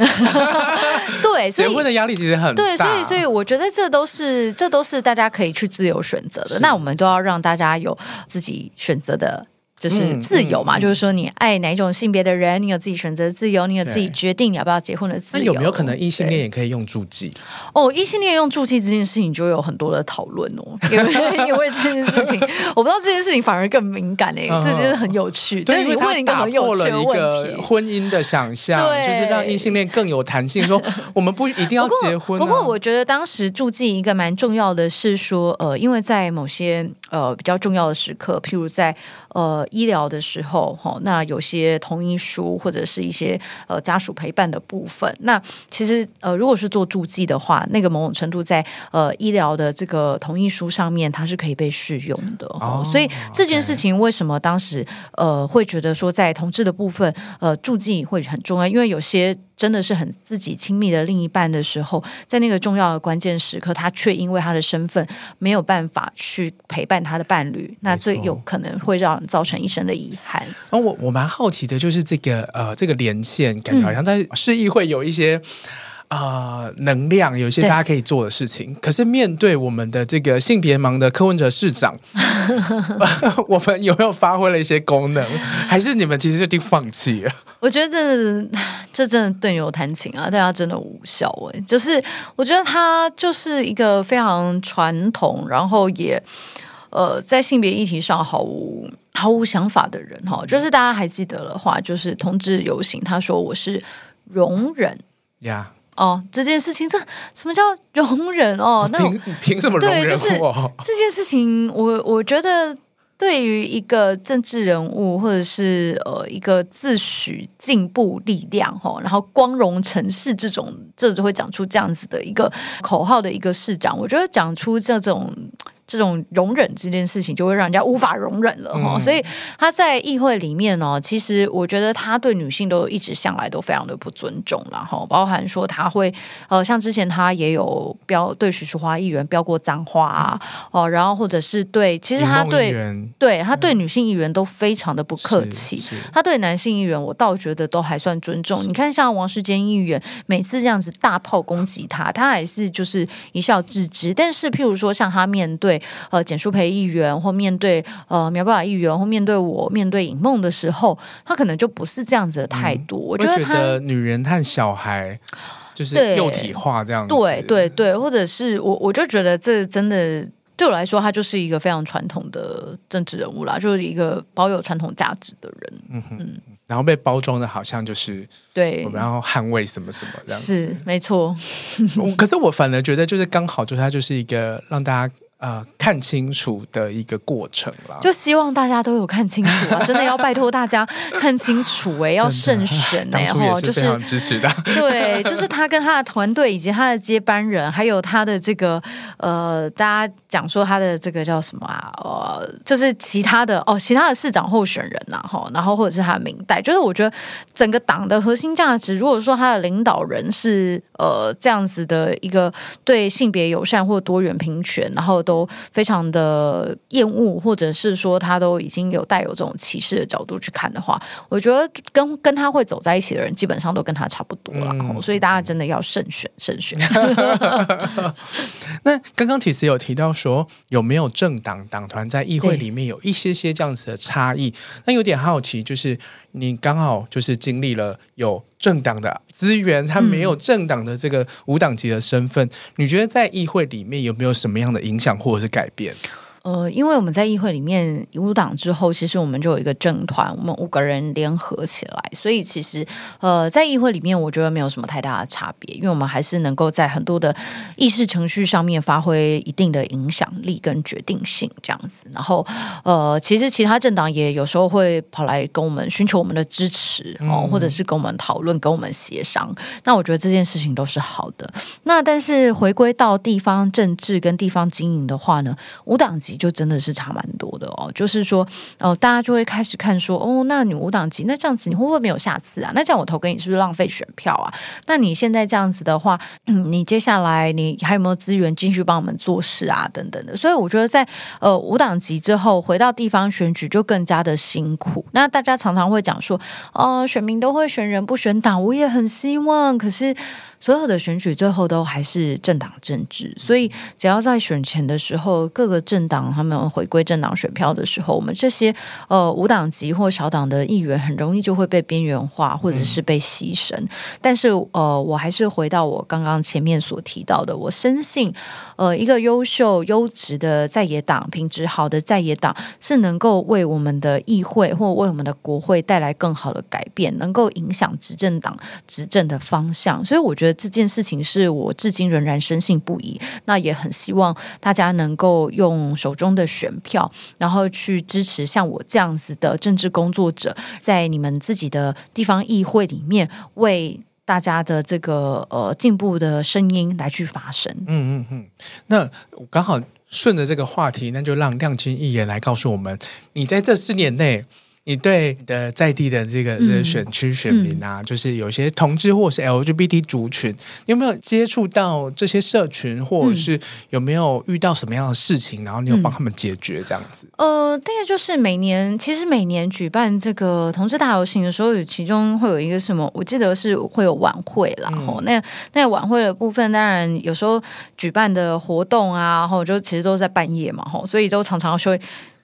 对，所以结婚的压力其实很大。对，所以所以我觉得这都是这都是大家可以去自由选择的，那我们都要让大家有自己选择的就是自由嘛、嗯嗯、就是说你爱哪种性别的人，你有自己选择的自由，你有自己决定你要不要结婚的自由。那有没有可能异性恋也可以用助祭？哦，异性恋用助祭这件事情就有很多的讨论哦，因为因为这件事情我不知道，这件事情反而更敏感耶、欸嗯、这件事很有趣，对，因为它打破了一个婚姻的想象，就是让异性恋更有弹性说我们不一定要结婚、啊、不, 过不过我觉得当时助祭一个蛮重要的是说呃，因为在某些呃比较重要的时刻，譬如在呃医疗的时候，那有些同意书或者是一些呃家属陪伴的部分，那其实呃如果是做助祭的话，那个某种程度在呃医疗的这个同意书上面它是可以被适用的、哦、所以这件事情为什么当时呃会觉得说在同志的部分呃助祭会很重要，因为有些真的是很自己亲密的另一半的时候，在那个重要的关键时刻，他却因为他的身份没有办法去陪伴他的伴侣，那这有可能会让造成一生的遗憾。哦、我我蛮好奇的，就是这个呃这个连线，感觉好像在市议会有一些。嗯呃、能量有一些大家可以做的事情，可是面对我们的这个性别盲的柯文哲市长我们有没有发挥了一些功能，还是你们其实就已经放弃了？我觉得这这真的对牛弹琴啊，但它真的无效、欸、就是我觉得它就是一个非常传统，然后也呃在性别议题上毫无毫无想法的人，就是大家还记得的话，就是同志游行他说我是容忍呀、yeah.哦，这件事情，这什么叫容忍哦？那凭凭什么容忍我？对，就是这件事情，我我觉得对于一个政治人物或者是呃一个自诩进步力量哈、哦，然后光荣城市这种，这就会讲出这样子的一个口号的一个市长，我觉得讲出这种。这种容忍这件事情就会让人家无法容忍了、嗯、所以他在议会里面、哦、其实我觉得他对女性都一直向来都非常的不尊重啦，包含说他会、呃、像之前他也有标对许淑华议员标过脏话啊、嗯哦，然后或者是对其实他对对他对女性议员都非常的不客气，他对男性议员我倒觉得都还算尊重，你看像王世坚议员每次这样子大炮攻击他，他还是就是一笑置之，但是譬如说像他面对呃，简舒培议员或面对呃苗博雅议员或面对我面对尹梦的时候，他可能就不是这样子的态度、嗯、我觉得他觉得女人和小孩就是幼体化这样子，对对对，或者是我我就觉得这真的对我来说他就是一个非常传统的政治人物啦，就是一个保有传统价值的人，嗯哼嗯，然后被包装的好像就是对我们要捍卫什么什么这样子，是没错可是我反而觉得就是刚好就是他就是一个让大家呃，看清楚的一个过程啦，就希望大家都有看清楚啊！真的要拜托大家看清楚哎、欸，要慎选哎、欸，当初也是非常支持的、就是。对，就是他跟他的团队以及他的接班人，还有他的这个呃，大家讲说他的这个叫什么啊？呃，就是其他的哦，其他的市长候选人啦、啊，然后或者是他的民代，就是我觉得整个党的核心价值，如果说他的领导人是呃这样子的一个对性别友善或多元平权，然后。都非常的厌恶，或者是说他都已经有带有这种歧视的角度去看的话，我觉得跟跟他会走在一起的人基本上都跟他差不多了、嗯、所以大家真的要慎选慎选那刚刚其实有提到说有没有政党党团在议会里面有一些些这样子的差异，那有点好奇就是你刚好就是经历了有政党的资源，他没有政党的这个无党籍的身份、嗯、你觉得在议会里面有没有什么样的影响或者是改变？呃，因为我们在议会里面无党之后，其实我们就有一个政团，我们五个人联合起来，所以其实呃，在议会里面我觉得没有什么太大的差别，因为我们还是能够在很多的议事程序上面发挥一定的影响力跟决定性这样子，然后呃，其实其他政党也有时候会跑来跟我们寻求我们的支持、哦、或者是跟我们讨论跟我们协商，那我觉得这件事情都是好的，那但是回归到地方政治跟地方经营的话呢，无党籍籍就真的是差蛮多的哦。就是说，呃，大家就会开始看说，哦，那你无党籍，那这样子你会不会没有下次啊？那这样我投给你是不是浪费选票啊？那你现在这样子的话，嗯，你接下来你还有没有资源继续帮我们做事啊？等等的。所以我觉得在呃无党籍之后，回到地方选举就更加的辛苦。那大家常常会讲说，哦、呃，选民都会选人不选党，我也很希望，可是所有的选举最后都还是政党政治，所以只要在选前的时候，各个政党他们回归政党选票的时候，我们这些呃无党籍或小党的议员很容易就会被边缘化，或者是被牺牲。嗯、但是呃，我还是回到我刚刚前面所提到的，我深信呃一个优秀优质的在野党，品质好的在野党是能够为我们的议会或为我们的国会带来更好的改变，能够影响执政党执政的方向。所以我觉得这件事情是我至今仍然深信不疑，那也很希望大家能够用手中的选票，然后去支持像我这样子的政治工作者，在你们自己的地方议会里面为大家的这个呃进步的声音来去发声。嗯嗯嗯，那我刚好顺着这个话题，那就让亮青议员来告诉我们，你在这四年内，你对你的在地的这个选区选民啊、嗯嗯、就是有些同志或是 L G B T 族群，你有没有接触到这些社群，或者是有没有遇到什么样的事情，然后你有帮他们解决这样子？嗯、呃，这个就是每年其实每年举办这个同志大游行的时候，其中会有一个什么，我记得是会有晚会啦、嗯、那那晚会的部分，当然有时候举办的活动啊，就其实都在半夜嘛，所以都常常会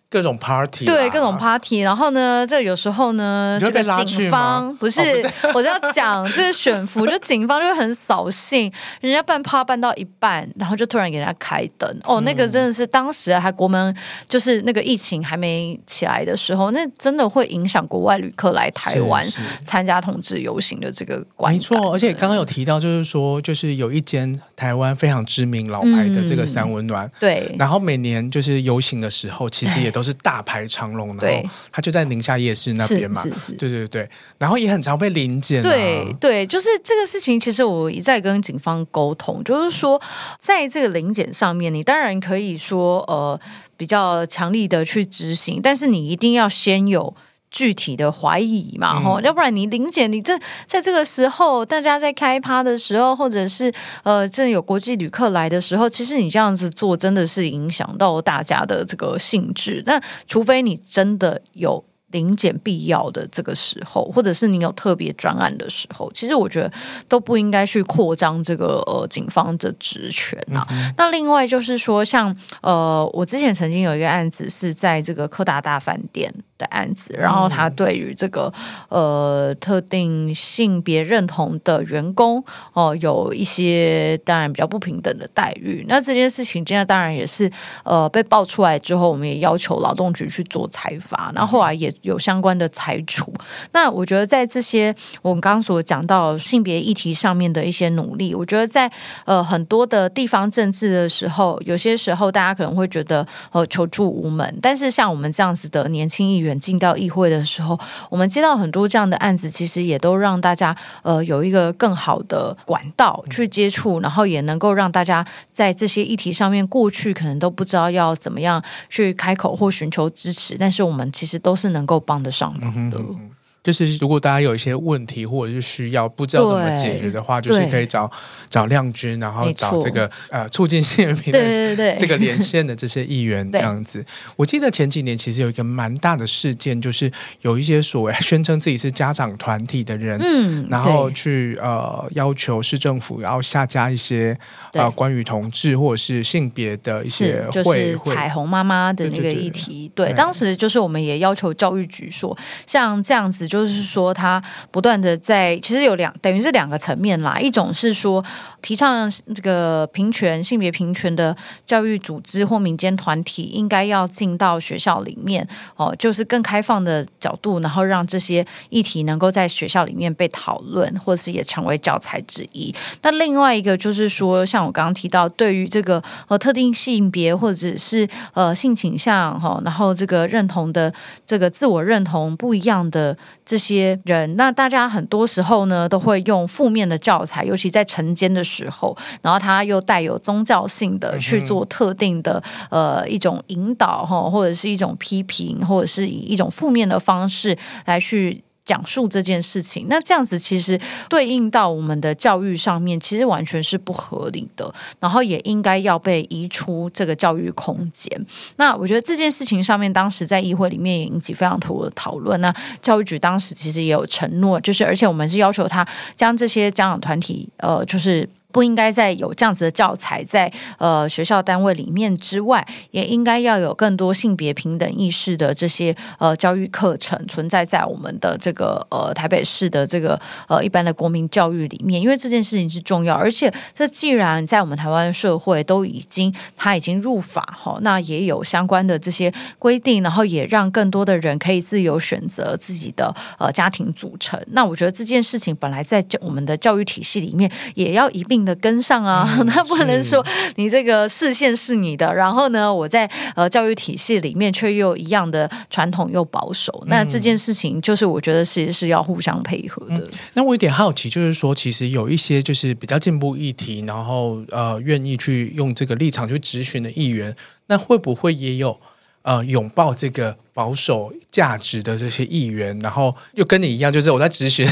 各种 party、啊、对，各种 party。 然后呢，这有时候呢，就被拉去吗？警方不是，哦、不是我就要讲，这是选服，就警方就会很扫兴，人家办趴办到一半，然后就突然给人家开灯。哦，那个真的是当时还国门，就是那个疫情还没起来的时候，那真的会影响国外旅客来台湾参加同志游行的这个观感。没错，而且刚刚有提到，就是说，就是有一间台湾非常知名老牌的这个三温暖、嗯，对，然后每年就是游行的时候，其实也都是。是大排长龙，然后他就在宁夏夜市那边嘛，对对对，然后也很常被临检、啊、对对，就是这个事情，其实我一再跟警方沟通，就是说，在这个临检上面，你当然可以说呃比较强力的去执行，但是你一定要先有具体的怀疑嘛，嗯、要不然你临检，你这在这个时候，大家在开趴的时候，或者是呃，真的有国际旅客来的时候，其实你这样子做，真的是影响到大家的这个兴致。那除非你真的有临检必要的这个时候，或者是你有特别专案的时候，其实我觉得都不应该去扩张这个呃警方的职权啊。嗯、那另外就是说，像呃，我之前曾经有一个案子是在这个科达大饭店的案子，然后他对于这个呃特定性别认同的员工哦、呃、有一些当然比较不平等的待遇。那这件事情现在当然也是呃被爆出来之后，我们也要求劳动局去做裁罚，那后来也有相关的裁处。那我觉得在这些我们刚刚所讲到性别议题上面的一些努力，我觉得在呃很多的地方政治的时候，有些时候大家可能会觉得呃求助无门，但是像我们这样子的年轻议员远进到议会的时候，我们接到很多这样的案子，其实也都让大家呃有一个更好的管道去接触，然后也能够让大家在这些议题上面，过去可能都不知道要怎么样去开口或寻求支持，但是我们其实都是能够帮得上忙的。嗯哼嗯哼，就是如果大家有一些问题或者是需要不知道怎么解决的话，就是可以找找亮君，然后找这个呃促进性别平等这个连线的这些议员这样子。我记得前几年其实有一个蛮大的事件，就是有一些所谓宣称自己是家长团体的人，嗯，然后去呃要求市政府然后下架一些呃关于同志或者是性别的一些会，就是彩虹妈妈的那个议题。 对, 对, 对, 对, 对, 对，当时就是我们也要求教育局说，像这样子就就是说，他不断的在，其实有两，等于是两个层面啦。一种是说，提倡这个平权、性别平权的教育组织或民间团体，应该要进到学校里面，哦，就是更开放的角度，然后让这些议题能够在学校里面被讨论，或是也成为教材之一。那另外一个就是说，像我刚刚提到，对于这个呃特定性别或者是呃性倾向哈、哦，然后这个认同的这个自我认同不一样的这些人。那大家很多时候呢都会用负面的教材，尤其在晨间的时候，然后它又带有宗教性的去做特定的、嗯、呃一种引导，或者是一种批评，或者是以一种负面的方式来去讲述这件事情。那这样子其实对应到我们的教育上面，其实完全是不合理的，然后也应该要被移出这个教育空间。那我觉得这件事情上面，当时在议会里面也引起非常多的讨论。那教育局当时其实也有承诺，就是而且我们是要求他将这些家长团体呃，就是不应该再有这样子的教材在呃学校单位里面之外，也应该要有更多性别平等意识的这些呃教育课程存在在我们的这个呃台北市的这个呃一般的国民教育里面，因为这件事情是重要，而且这既然在我们台湾社会都已经它已经入法、哦、那也有相关的这些规定，然后也让更多的人可以自由选择自己的呃家庭组成。那我觉得这件事情本来在我们的教育体系里面也要一并的跟上啊，那、嗯、不能说你这个视线是你的，然后呢我在呃教育体系里面却又一样的传统又保守、嗯、那这件事情就是我觉得其实是要互相配合的、嗯、那我有点好奇，就是说其实有一些就是比较进步议题，然后呃愿意去用这个立场去质询的议员，那会不会也有呃拥抱这个保守价值的这些议员，然后又跟你一样，就是我在质询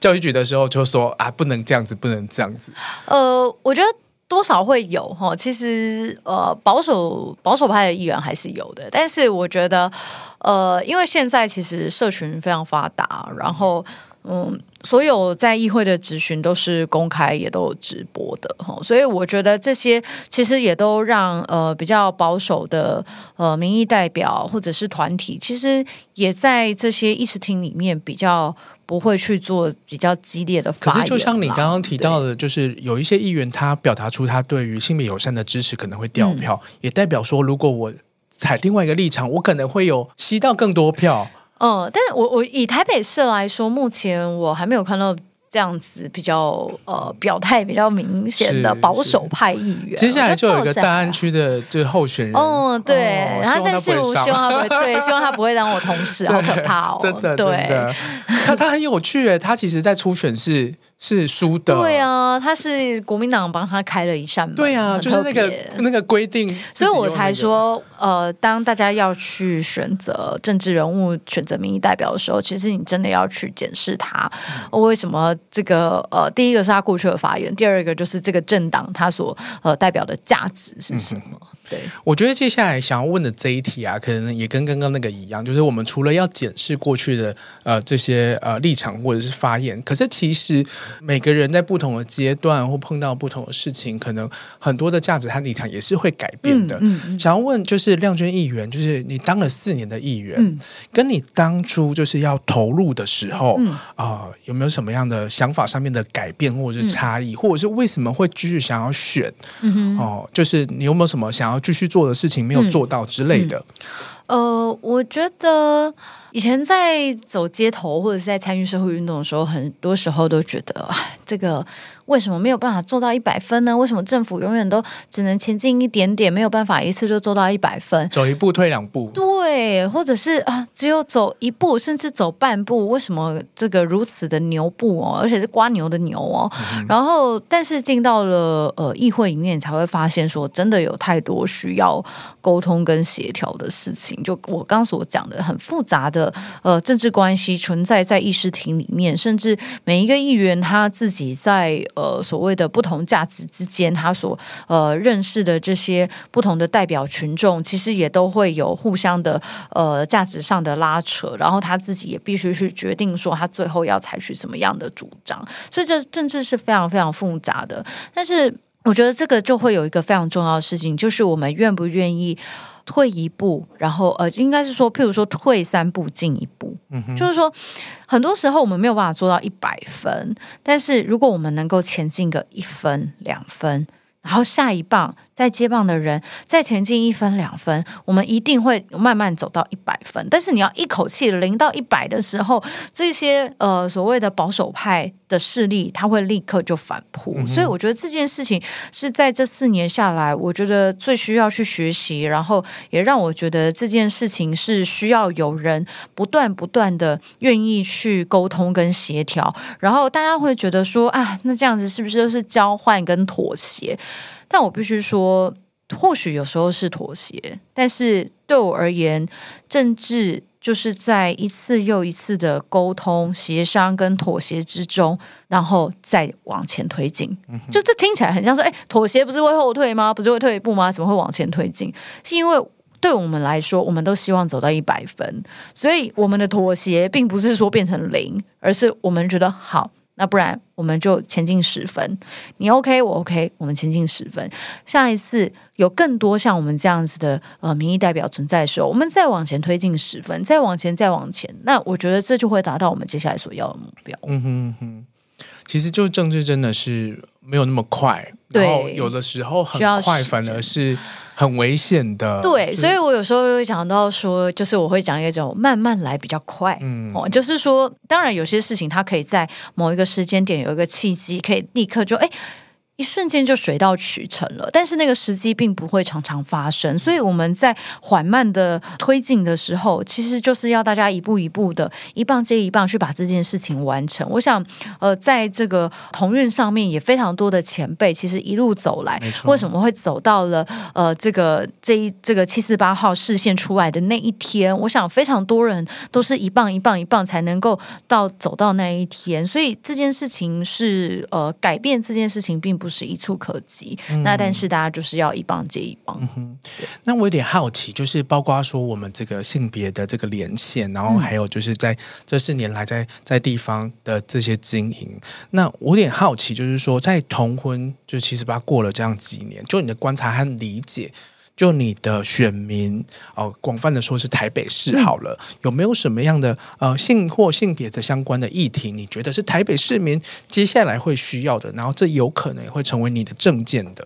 教育局的时候就说啊，不能这样子，不能这样子。呃，我觉得多少会有，其实呃保守保守派的议员还是有的，但是我觉得呃，因为现在其实社群非常发达，然后嗯。所有在议会的质询都是公开，也都有直播的，所以我觉得这些其实也都让呃比较保守的呃民意代表或者是团体，其实也在这些议事厅里面比较不会去做比较激烈的发言。可是就像你刚刚提到的，就是有一些议员他表达出他对于性别友善的支持，可能会掉票、嗯、也代表说如果我采另外一个立场，我可能会有吸到更多票。嗯，但是我我以台北市来说，目前我还没有看到这样子比较呃表态比较明显的保守派议员。接下来就有一个大安区的就是候选人，嗯，对，哦、然后但是我希望他不会，对，希望他不会当我同事，好可怕哦，真的，对，真的他他很有趣耶，他其实在初选是是输的，对啊，他是国民党帮他开了一扇门，对啊，就是那个那个规定、那個，所以我才说，呃，当大家要去选择政治人物、选择民意代表的时候，其实你真的要去检视他、嗯、为什么这个呃，第一个是他过去的发言，第二个就是这个政党他所呃代表的价值是什么、嗯。对，我觉得接下来想要问的这一题啊，可能也跟刚刚那个一样，就是我们除了要检视过去的呃这些呃立场或者是发言，可是其实。每个人在不同的阶段或碰到不同的事情，可能很多的价值和立场也是会改变的、嗯嗯、想要问就是亮君议员，就是你当了四年的议员、嗯、跟你当初就是要投入的时候、嗯呃、有没有什么样的想法上面的改变或者是差异、嗯、或者是为什么会继续想要选、嗯呃、就是你有没有什么想要继续做的事情没有做到之类的、嗯嗯、呃，我觉得以前在走街头或者是在参与社会运动的时候，很多时候都觉得这个为什么没有办法做到一百分呢？为什么政府永远都只能前进一点点，没有办法一次就做到一百分？走一步退两步，对，或者是啊，只有走一步，甚至走半步，为什么这个如此的牛步哦，而且是刮牛的牛哦？嗯、然后，但是进到了呃议会里面，才会发现说，真的有太多需要沟通跟协调的事情。就我刚所讲的，很复杂的呃政治关系存在在议事厅里面，甚至每一个议员他自己在。呃，所谓的不同价值之间，他所呃认识的这些不同的代表群众，其实也都会有互相的呃价值上的拉扯，然后他自己也必须去决定说他最后要采取什么样的主张，所以这政治是非常非常复杂的。但是我觉得这个就会有一个非常重要的事情，就是我们愿不愿意退一步，然后呃，应该是说，譬如说退三步进一步，嗯哼，就是说，很多时候我们没有办法做到一百分，但是如果我们能够前进个一分、两分，然后下一棒在接棒的人再前进一分两分，我们一定会慢慢走到一百分。但是你要一口气零到一百的时候，这些呃所谓的保守派的势力，他会立刻就反扑。嗯、所以我觉得这件事情是在这四年下来，我觉得最需要去学习，然后也让我觉得这件事情是需要有人不断不断的愿意去沟通跟协调。然后大家会觉得说啊，那这样子是不是就是交换跟妥协？但我必须说，或许有时候是妥协，但是对我而言，政治就是在一次又一次的沟通、协商跟妥协之中，然后再往前推进。就这听起来很像说，哎，妥协不是会后退吗？不是会退一步吗？怎么会往前推进？是因为对我们来说，我们都希望走到一百分，所以我们的妥协并不是说变成零，而是我们觉得好，那不然我们就前进十分，你 OK 我 OK， 我们前进十分。下一次有更多像我们这样子的呃民意代表存在的时候，我们再往前推进十分，再往前再往前，那我觉得这就会达到我们接下来所要的目标。嗯哼嗯哼，其实就政治真的是没有那么快，然后有的时候很快反而是很危险的。对，所以我有时候会讲到说，就是我会讲一种慢慢来比较快、嗯哦、就是说当然有些事情它可以在某一个时间点有一个契机，可以立刻就哎一瞬间就水到渠成了，但是那个时机并不会常常发生，所以我们在缓慢的推进的时候，其实就是要大家一步一步的，一棒接一棒去把这件事情完成。我想呃，在这个同运上面也非常多的前辈其实一路走来，为什么会走到了呃这个这一这个七四八号释宪出来的那一天，我想非常多人都是一棒一棒一棒才能够到走到那一天。所以这件事情是呃改变这件事情并不不是一触可及、嗯、那但是大家就是要一棒接一棒、嗯、那我有点好奇，就是包括说我们这个性别的这个连线，然后还有就是在这四年来在在地方的这些经营，那我有点好奇，就是说在同婚就七四八过了这样几年，就你的观察和理解，就你的选民哦，广泛的说是台北市好了、嗯、有没有什么样的呃性或性别的相关的议题，你觉得是台北市民接下来会需要的，然后这有可能会成为你的政见的？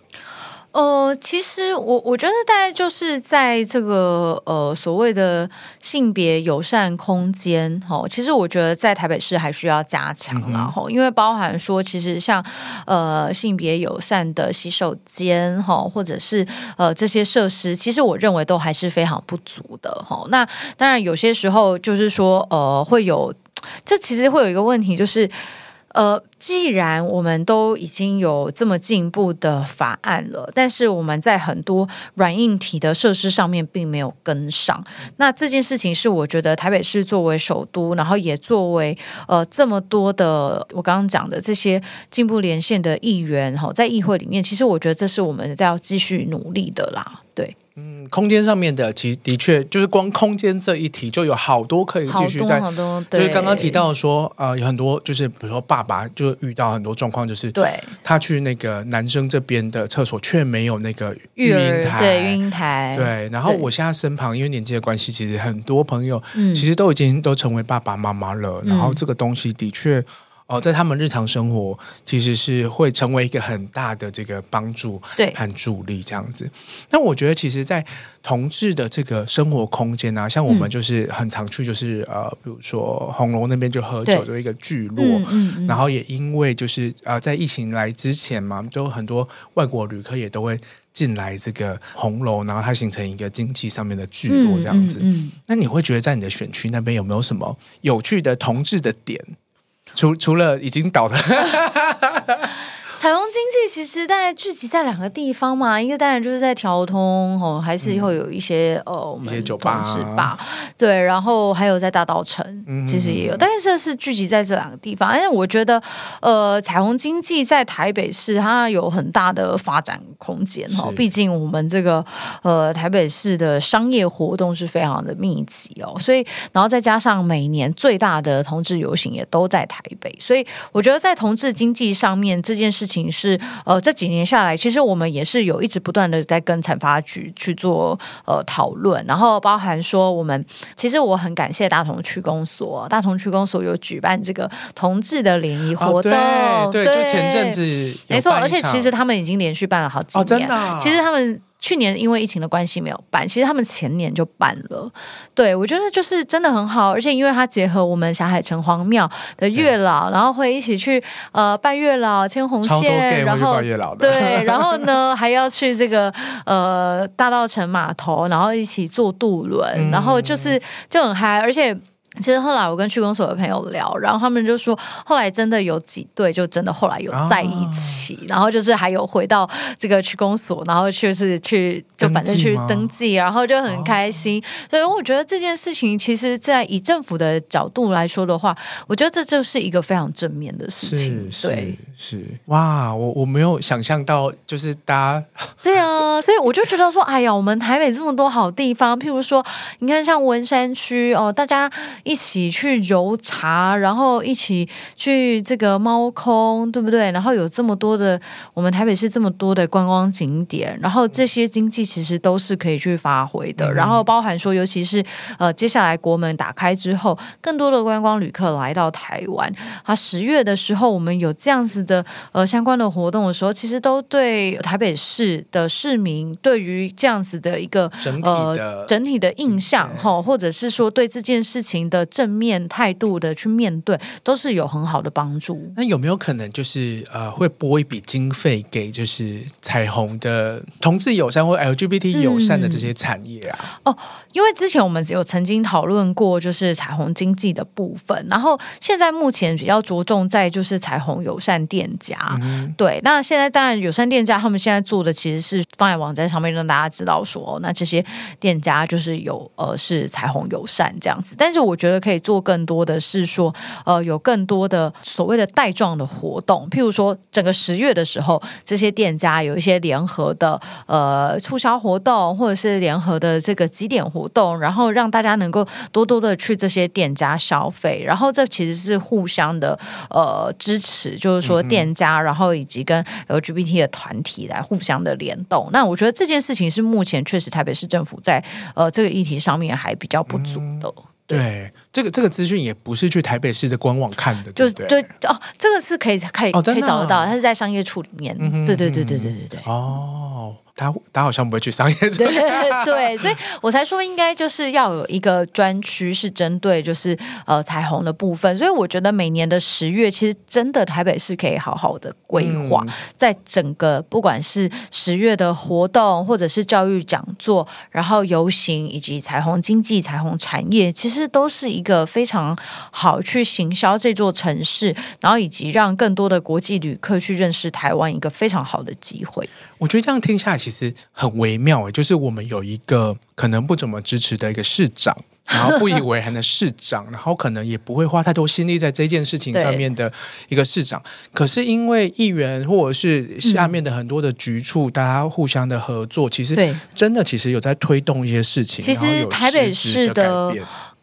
呃，其实我我觉得大概就是在这个呃所谓的性别友善空间、哦、其实我觉得在台北市还需要加强啦、嗯、因为包含说其实像呃性别友善的洗手间、哦、或者是呃这些设施，其实我认为都还是非常不足的、哦、那当然有些时候就是说呃会有，这其实会有一个问题，就是呃既然我们都已经有这么进步的法案了，但是我们在很多软硬体的设施上面并没有跟上，那这件事情是我觉得台北市作为首都，然后也作为呃这么多的我刚刚讲的这些进步连线的议员在议会里面，其实我觉得这是我们要继续努力的啦。对，嗯，空间上面的其实的确就是光空间这一题就有好多可以继续在，好多好多，对，就是刚刚提到说呃有很多就是比如说爸爸就遇到很多状况，就是对他去那个男生这边的厕所却没有那个育婴台，对育婴台，对。然后我现在身旁因为年纪的关系，其实很多朋友其实都已经都成为爸爸妈妈了、嗯、然后这个东西的确哦，在他们日常生活其实是会成为一个很大的这个帮助和助力这样子。那我觉得其实在同志的这个生活空间啊，像我们就是很常去就是、嗯、呃，比如说红楼那边就喝酒的一个聚落、嗯嗯嗯、然后也因为就是呃，在疫情来之前嘛，就很多外国旅客也都会进来这个红楼，然后它形成一个经济上面的聚落这样子、嗯嗯嗯、那你会觉得在你的选区那边有没有什么有趣的同志的点？除, 除了已经倒的彩虹经济其实大概聚集在两个地方嘛，一个当然就是在条通、哦、还是会有一些、嗯哦、我们一些酒吧、啊、对，然后还有在大稻埕、嗯、其实也有，但是这是聚集在这两个地方。但是我觉得呃，彩虹经济在台北市它有很大的发展空间、哦、毕竟我们这个呃台北市的商业活动是非常的密集哦，所以然后再加上每年最大的同志游行也都在台北，所以我觉得在同志经济上面这件事情是，呃，这几年下来，其实我们也是有一直不断的在跟产发局去做呃讨论，然后包含说我们其实我很感谢大同区公所，大同区公所有举办这个同志的联谊活动，哦、对, 对, 对，就前阵子没错，而且其实他们已经连续办了好几年，哦、真的、啊，其实他们。去年因为疫情的关系没有办，其实他们前年就办了。对，我觉得就是真的很好，而且因为它结合我们霞海城隍庙的月老，然后会一起去呃拜月老、牵红线，然后对，然后呢还要去这个呃大稻埕码头，然后一起坐渡轮，嗯、然后就是就很嗨，而且。其实后来我跟区公所的朋友聊，然后他们就说，后来真的有几对就真的后来有在一起，啊、然后就是还有回到这个区公所，然后就是去就反正去登记，登记然后就很开心。哦、所以我觉得这件事情，其实在以政府的角度来说的话，我觉得这就是一个非常正面的事情。是对，是哇，我我没有想象到，就是大家对啊，所以我就觉得说，哎呀，我们台北这么多好地方，譬如说，你看像文山区哦，大家。一起去揉茶，然后一起去这个猫空，对不对？然后有这么多的，我们台北市这么多的观光景点，然后这些经济其实都是可以去发挥的。嗯、然后包含说，尤其是呃，接下来国门打开之后，更多的观光旅客来到台湾。啊，十月的时候，我们有这样子的呃相关的活动的时候，其实都对台北市的市民对于这样子的一个整体的、呃、整体的印象哈，或者是说对这件事情的。正面态度的去面对，都是有很好的帮助。那有没有可能就是呃，会拨一笔经费给就是彩虹的同志友善或 L G B T 友善的这些产业啊？嗯、哦，因为之前我们有曾经讨论过就是彩虹经济的部分，然后现在目前比较着重在就是彩虹友善店家。嗯、对，那现在当然友善店家他们现在做的其实是放在网站上面让大家知道说，哦、那这些店家就是有呃是彩虹友善这样子，但是我觉得。觉得可以做更多的是说，呃，有更多的所谓的带状的活动，譬如说整个十月的时候，这些店家有一些联合的呃促销活动，或者是联合的这个集点活动，然后让大家能够多多的去这些店家消费，然后这其实是互相的呃支持，就是说店家，然后以及跟 L G B T 的团体来互相的联动。那我觉得这件事情是目前确实台北市政府在呃这个议题上面还比较不足的。嗯对，这个这个资讯也不是去台北市的官网看的，就对对哦，这个是可以可以、哦啊、可以找得到，它是在商业处里面。嗯、对对对对对对对。哦，他他好像不会去商业处。对, 对，所以我才说应该就是要有一个专区是针对就是呃彩虹的部分，所以我觉得每年的十月其实真的台北市可以好好的规划，嗯、在整个不管是十月的活动，或者是教育讲座，然后游行以及彩虹经济、彩虹产业，其实。这都是一个非常好去行销这座城市，然后以及让更多的国际旅客去认识台湾一个非常好的机会。我觉得这样听下来其实很微妙，就是我们有一个可能不怎么支持的一个市长，然后不以为然的市长，然后可能也不会花太多心力在这件事情上面的一个市长，可是因为议员或者是下面的很多的局处，嗯、大家互相的合作，其实真的其实有在推动一些事情。其实台北市的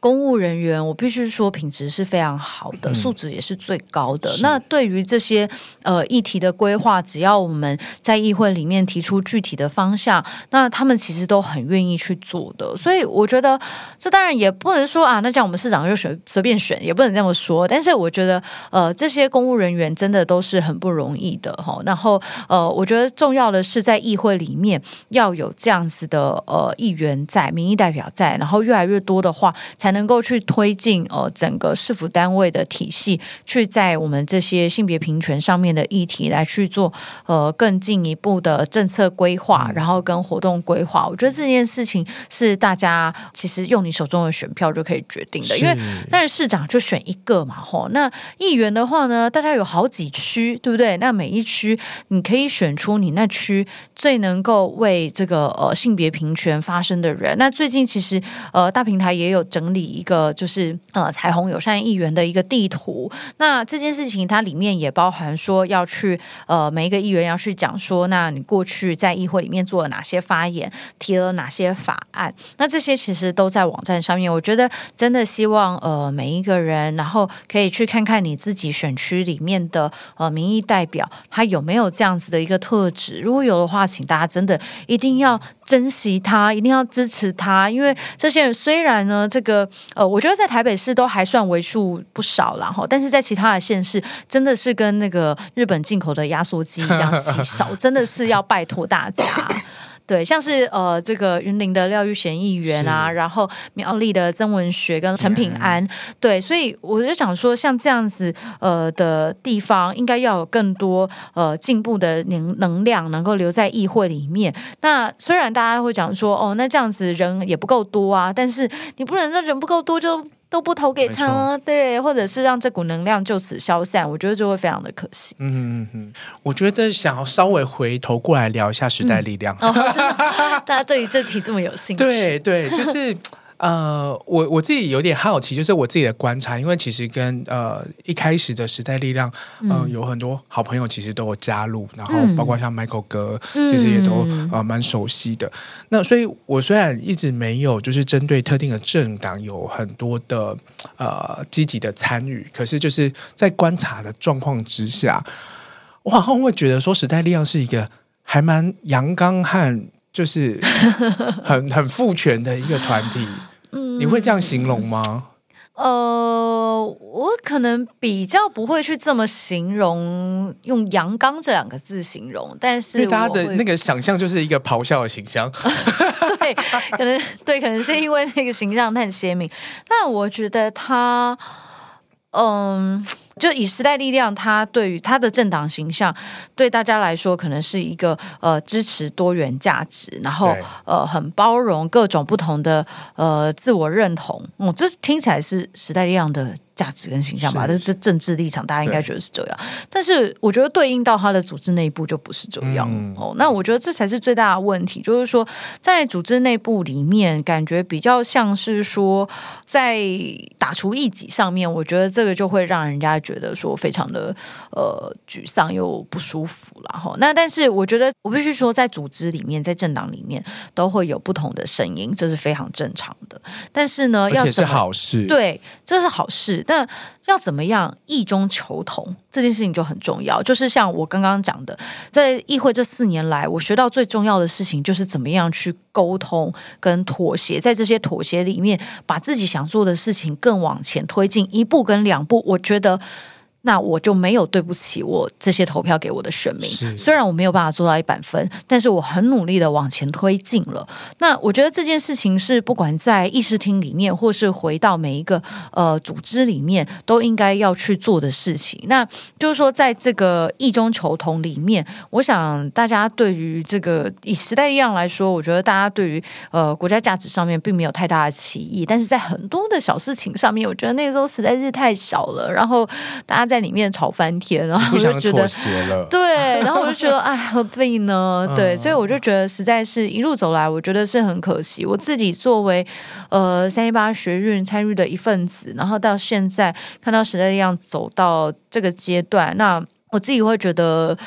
公务人员，我必须说品质是非常好的，素质也是最高的。嗯、那对于这些呃议题的规划，只要我们在议会里面提出具体的方向，那他们其实都很愿意去做的。所以我觉得这当然也不能说啊，那这样我们市长就选随便选，也不能这么说。但是我觉得呃这些公务人员真的都是很不容易的哈。然后呃，我觉得重要的是在议会里面要有这样子的呃议员在，民意代表在，然后越来越多的话才能。能够去推进呃整个市府单位的体系，去在我们这些性别平权上面的议题来去做呃更进一步的政策规划，然后跟活动规划。我觉得这件事情是大家其实用你手中的选票就可以决定的，因为但是市长就选一个嘛吼，那议员的话呢，大家有好几区，对不对？那每一区你可以选出你那区最能够为这个呃性别平权发声的人。那最近其实呃大平台也有整理。理一个就是呃彩虹友善议员的一个地图。那这件事情它里面也包含说要去呃每一个议员要去讲说，那你过去在议会里面做了哪些发言，提了哪些法案，那这些其实都在网站上面。我觉得真的希望呃每一个人然后可以去看看你自己选区里面的呃民意代表他有没有这样子的一个特质，如果有的话请大家真的一定要珍惜他，一定要支持他，因为这些人虽然呢这个呃我觉得在台北市都还算为数不少啦，但是在其他的县市真的是跟那个日本进口的压缩机这样稀少，真的是要拜托大家。对，像是呃这个云林的廖玉贤议员啊，然后苗栗的曾文学跟陈品安、嗯、对，所以我就想说像这样子呃的地方应该要有更多呃进步的能能量能够留在议会里面。那虽然大家会讲说哦那这样子人也不够多啊，但是你不能让人不够多就都不投给他，对，或者是让这股能量就此消散，我觉得就会非常的可惜。嗯嗯嗯，我觉得想要稍微回头过来聊一下时代力量。嗯、哦，真的，大家对于这题这么有兴趣？对对，就是。呃，我我自己有点好奇，就是我自己的观察，因为其实跟呃一开始的时代力量，嗯、呃，有很多好朋友其实都有加入，然后包括像 Michael 哥，嗯、其实也都呃蛮熟悉的。那所以，我虽然一直没有就是针对特定的政党有很多的呃积极的参与，可是就是在观察的状况之下，我好像会觉得说时代力量是一个还蛮阳刚和。就是很很父权的一个团体、嗯、你会这样形容吗？呃，我可能比较不会去这么形容，用阳刚这两个字形容，但是因为大家的那个想象就是一个咆哮的形象对，可能对，可能是因为那个形象太鲜明。但我觉得他嗯就以时代力量，他对于他的政党形象，对大家来说可能是一个呃支持多元价值，然后呃很包容各种不同的呃自我认同。嗯，这听起来是时代力量的价值跟形象吧？这政治立场，大家应该觉得是这样。但是我觉得对应到他的组织内部就不是这样、嗯、哦。那我觉得这才是最大的问题，就是说在组织内部里面，感觉比较像是说在打除异己上面，我觉得这个就会让人家。觉得说非常的呃沮丧又不舒服啦哈，那但是我觉得我必须说，在组织里面，在政党里面都会有不同的声音，这是非常正常的。但是呢，而且是好事，对，这是好事。但要怎么样异中求同这件事情就很重要。就是像我刚刚讲的，在议会这四年来，我学到最重要的事情就是怎么样去沟通跟妥协，在这些妥协里面，把自己想做的事情更往前推进一步跟两步。我觉得。那我就没有对不起我这些投票给我的选民，虽然我没有办法做到一百分，但是我很努力的往前推进了。那我觉得这件事情是不管在议事厅里面，或是回到每一个呃组织里面，都应该要去做的事情。那就是说，在这个异中求同里面，我想大家对于这个以时代力量来说，我觉得大家对于呃国家价值上面并没有太大的歧义，但是在很多的小事情上面，我觉得那时候实在是太少了，然后大家在。在里面吵翻天，然后我就觉得对，然后我就觉得哎，何必呢？对，所以我就觉得实在是一路走来，我觉得是很可惜。我自己作为呃三一八学运参与的一份子，然后到现在看到时代力量走到这个阶段，那我自己会觉得。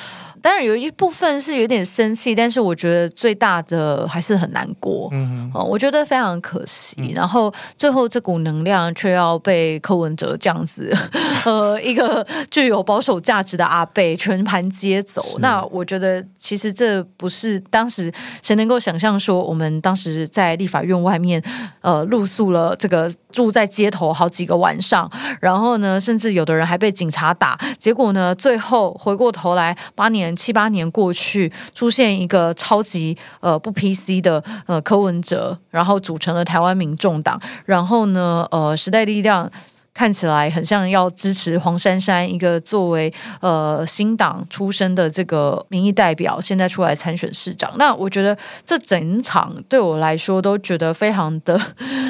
当然有一部分是有点生气，但是我觉得最大的还是很难过。嗯、呃，我觉得非常可惜。嗯、然后最后这股能量却要被柯文哲这样子，呃，一个具有保守价值的阿伯全盘接走。那我觉得其实这不是当时谁能够想象说，我们当时在立法院外面，呃，露宿了这个住在街头好几个晚上，然后呢，甚至有的人还被警察打。结果呢，最后回过头来八年。七八年过去，出现一个超级呃不 P C 的呃柯文哲，然后组成了台湾民众党，然后呢呃时代力量看起来很像要支持黄珊珊，一个作为呃新党出身的这个民意代表，现在出来参选市长。那我觉得这整场对我来说都觉得非常的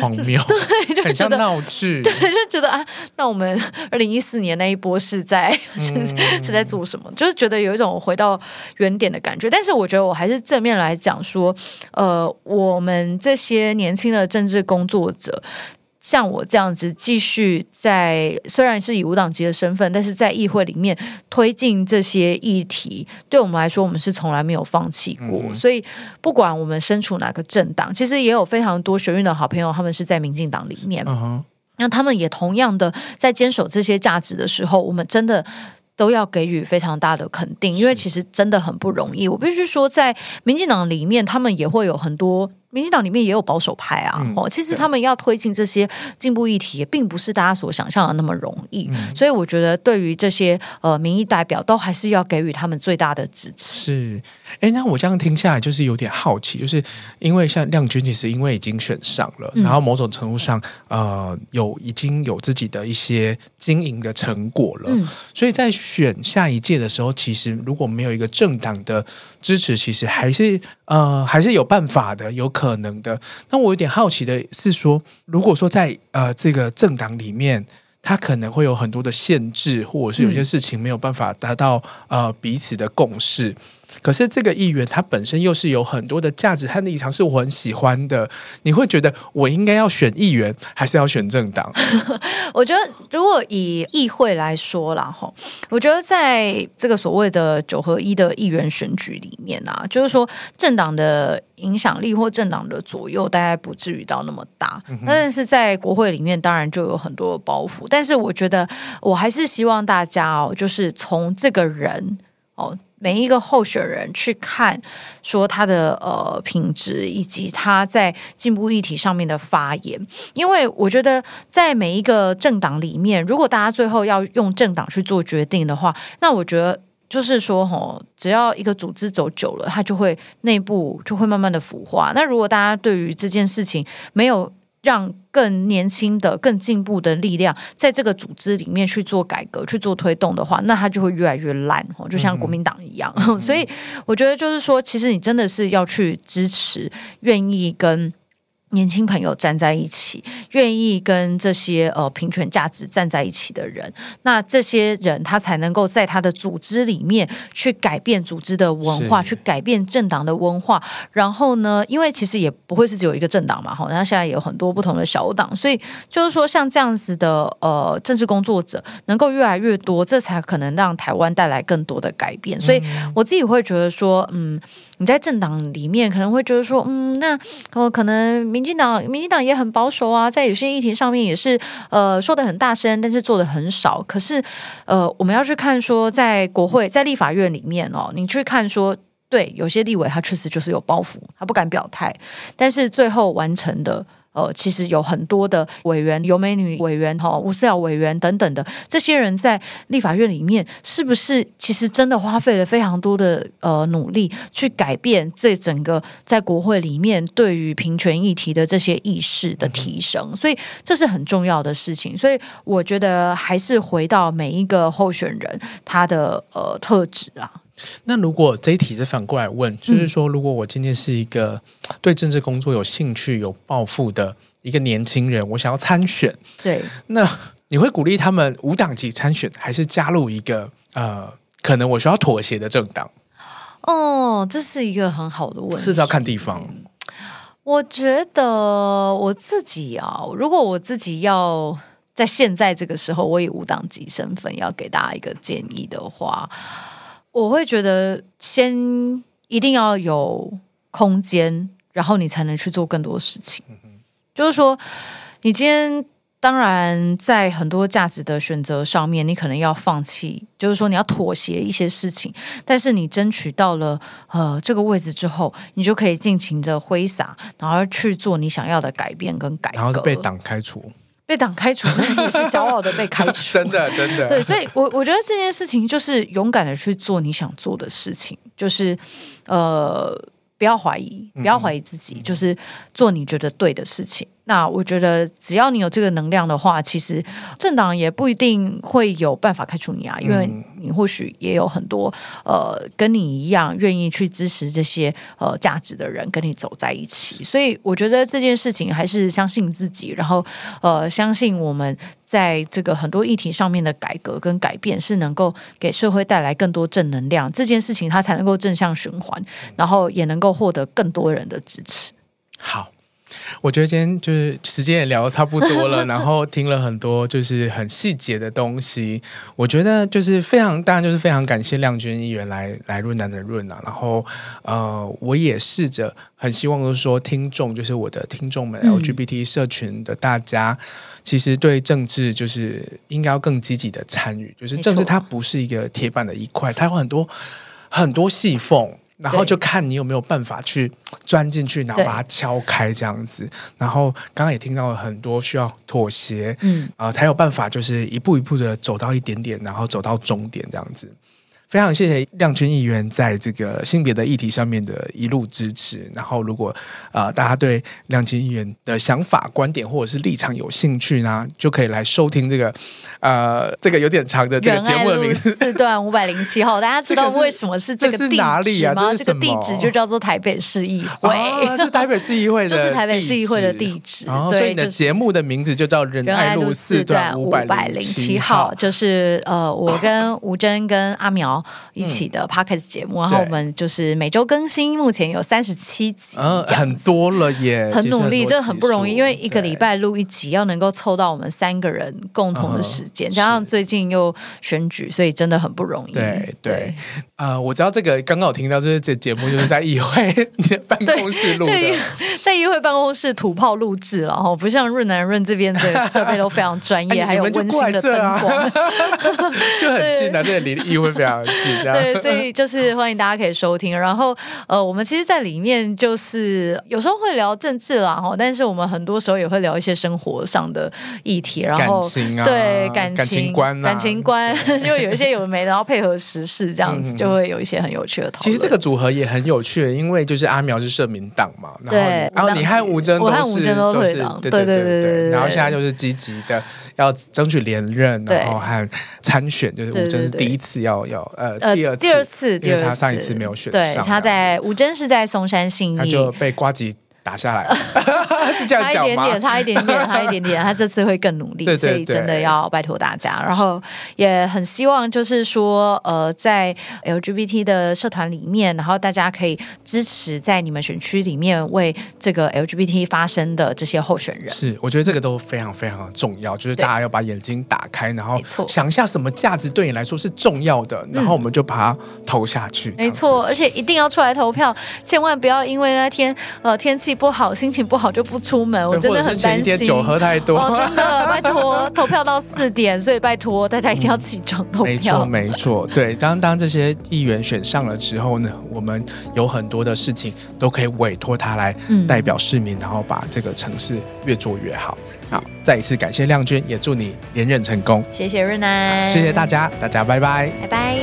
荒谬，对，就很像闹剧，对，就觉得啊，那我们二零一四年那一波是在、嗯、是, 是在做什么？就是觉得有一种回到原点的感觉。但是我觉得我还是正面来讲说，呃，我们这些年轻的政治工作者。像我这样子继续在虽然是以无党籍的身份，但是在议会里面推进这些议题，对我们来说我们是从来没有放弃过、嗯、所以不管我们身处哪个政党，其实也有非常多学运的好朋友他们是在民进党里面、嗯、那他们也同样的在坚守这些价值的时候，我们真的都要给予非常大的肯定，因为其实真的很不容易。我必须说在民进党里面他们也会有很多，民进党里面也有保守派啊、嗯、哦，其实他们要推进这些进步议题也并不是大家所想象的那么容易、嗯、所以我觉得对于这些呃民意代表都还是要给予他们最大的支持。是，哎，那我这样听下来就是有点好奇，就是因为像亮君其实因为已经选上了、嗯、然后某种程度上呃有已经有自己的一些经营的成果了、嗯、所以在选下一届的时候，其实如果没有一个政党的支持，其实还是呃还是有办法的，有可能的。那我有点好奇的是说，如果说在呃这个政党里面它可能会有很多的限制，或者是有些事情没有办法达到呃彼此的共识，可是这个议员他本身又是有很多的价值和立场是我很喜欢的，你会觉得我应该要选议员还是要选政党？我觉得如果以议会来说啦，我觉得在这个所谓的九合一的议员选举里面啊，就是说政党的影响力或政党的左右大概不至于到那么大、嗯、但是在国会里面当然就有很多的包袱，但是我觉得我还是希望大家哦，就是从这个人哦每一个候选人去看说他的呃品质以及他在进步议题上面的发言，因为我觉得在每一个政党里面，如果大家最后要用政党去做决定的话，那我觉得就是说吼，只要一个组织走久了，它就会内部就会慢慢的腐化。那如果大家对于这件事情没有让更年轻的更进步的力量在这个组织里面去做改革去做推动的话，那它就会越来越烂，就像国民党一样、嗯、所以我觉得就是说其实你真的是要去支持愿意跟年轻朋友站在一起，愿意跟这些呃平权价值站在一起的人，那这些人他才能够在他的组织里面去改变组织的文化，去改变政党的文化。然后呢，因为其实也不会是只有一个政党嘛，然后现在也有很多不同的小党，所以就是说像这样子的呃政治工作者能够越来越多，这才可能让台湾带来更多的改变。所以我自己会觉得说，嗯，你在政党里面可能会觉得说，嗯，那我可能民进党，民进党也很保守啊，在有些议题上面也是呃说的很大声，但是做的很少。可是呃，我们要去看说，在国会，在立法院里面哦，你去看说，对，有些立委他确实就是有包袱，他不敢表态，但是最后完成的。呃，其实有很多的委员，游美女委员、哈吴思瑶委员等等的，这些人在立法院里面，是不是其实真的花费了非常多的呃努力，去改变这整个在国会里面对于平权议题的这些意识的提升？所以这是很重要的事情。所以我觉得还是回到每一个候选人他的呃特质啊。那如果这一题是反过来问，就是说如果我今天是一个对政治工作有兴趣有抱负的一个年轻人，我想要参选，对，那你会鼓励他们无党籍参选，还是加入一个呃可能我需要妥协的政党？哦，这是一个很好的问题，是不是要看地方？我觉得我自己啊，如果我自己要在现在这个时候我以无党籍身份要给大家一个建议的话，我会觉得先一定要有空间，然后你才能去做更多事情。就是说你今天当然在很多价值的选择上面你可能要放弃，就是说你要妥协一些事情，但是你争取到了呃这个位置之后，你就可以尽情的挥洒，然后去做你想要的改变跟改革，然后被党开除，被党开除也是骄傲的被开除真的真的对，所以我我觉得这件事情就是勇敢的去做你想做的事情，就是呃不要怀疑，不要怀疑自己、嗯、就是做你觉得对的事情。那我觉得只要你有这个能量的话，其实政党也不一定会有办法开除你啊，因为你或许也有很多呃跟你一样愿意去支持这些呃价值的人跟你走在一起。所以我觉得这件事情还是相信自己，然后呃相信我们在这个很多议题上面的改革跟改变是能够给社会带来更多正能量，这件事情它才能够正向循环，然后也能够获得更多人的支持。好，我觉得今天就是时间也聊得差不多了，然后听了很多就是很细节的东西，我觉得就是非常，当然就是非常感谢亮君议员来来润男人润啊，然后呃，我也试着很希望就是说听众，就是我的听众们 L G B T 社群的大家、嗯、其实对政治就是应该要更积极的参与，就是政治它不是一个铁板的一块，它有很多很多细缝，然后就看你有没有办法去钻进去，然后把它敲开这样子。然后刚刚也听到了很多需要妥协，嗯，啊、呃，才有办法就是一步一步的走到一点点，然后走到终点这样子。非常谢谢亮君议员在这个性别的议题上面的一路支持，然后如果、呃、大家对亮君议员的想法观点或者是立场有兴趣呢，就可以来收听这个呃，这个有点长的这个节目的名字四段五百零七号，大家知道为什么是这个地址吗？这是哪里啊？这是什么？这个地址就叫做台北市议会、啊、是台北市议会的就是台北市议会的地址、哦、对，所以你的节目的名字就叫仁爱路四段五百零七号，就是呃，我跟吴峥跟阿苗一起的 Podcast 节目、嗯、然后我们就是每周更新，目前有三十七集、嗯、很多了耶，很努力，这很不容易，因为一个礼拜录一集要能够凑到我们三个人共同的时间、嗯、加上最近又选举，所以真的很不容易。对 对, 对、呃、我知道这个刚刚有听到就是这节目就是在议会办公室录的，在议会办公室土炮录制，然后不像润男润这边的设备都非常专业、哎、还有温馨的灯光就很近啊，这里离议会非常对，所以就是欢迎大家可以收听。然后呃，我们其实在里面就是有时候会聊政治啦，但是我们很多时候也会聊一些生活上的议题，然后感情啊，对，感情感情观、啊、感情观因为有一些有没的，然后配合时事这样子就会有一些很有趣的讨论。其实这个组合也很有趣，因为就是阿苗是社民党嘛，然 后, 对然后你和吴峥都 是, 都是对对对 对, 对, 对，然后现在就是积极的要争取连任，然后和参选，就是吴峥是第一次要要呃第二次，第二次，因为他上一次没有选上，对，他在吴峥是在松山信义，他就被呱吉打下来了是这样讲吗？差一点点，差一点点，差一点点，他这次会更努力，对对对，所以真的要拜托大家。然后也很希望就是说，呃，在 L G B T 的社团里面，然后大家可以支持在你们选区里面为这个 L G B T 发声的这些候选人。是，我觉得这个都非常非常重要，就是大家要把眼睛打开，然后想一下什么价值对你来说是重要的，然后我们就把它投下去。嗯、没错，而且一定要出来投票，千万不要因为那天呃天气不好、心情不好就不出门，我真的很担心。酒喝太多，哦、真的，拜托，投票到四点，所以拜托大家一定要起床投票。嗯、没错，没错，对。当当这些议员选上了之后呢，我们有很多的事情都可以委托他来代表市民，嗯、然后把这个城市越做越好。好，再一次感谢亮君，也祝你连任成功。谢谢润男，谢谢大家，大家拜拜，拜拜。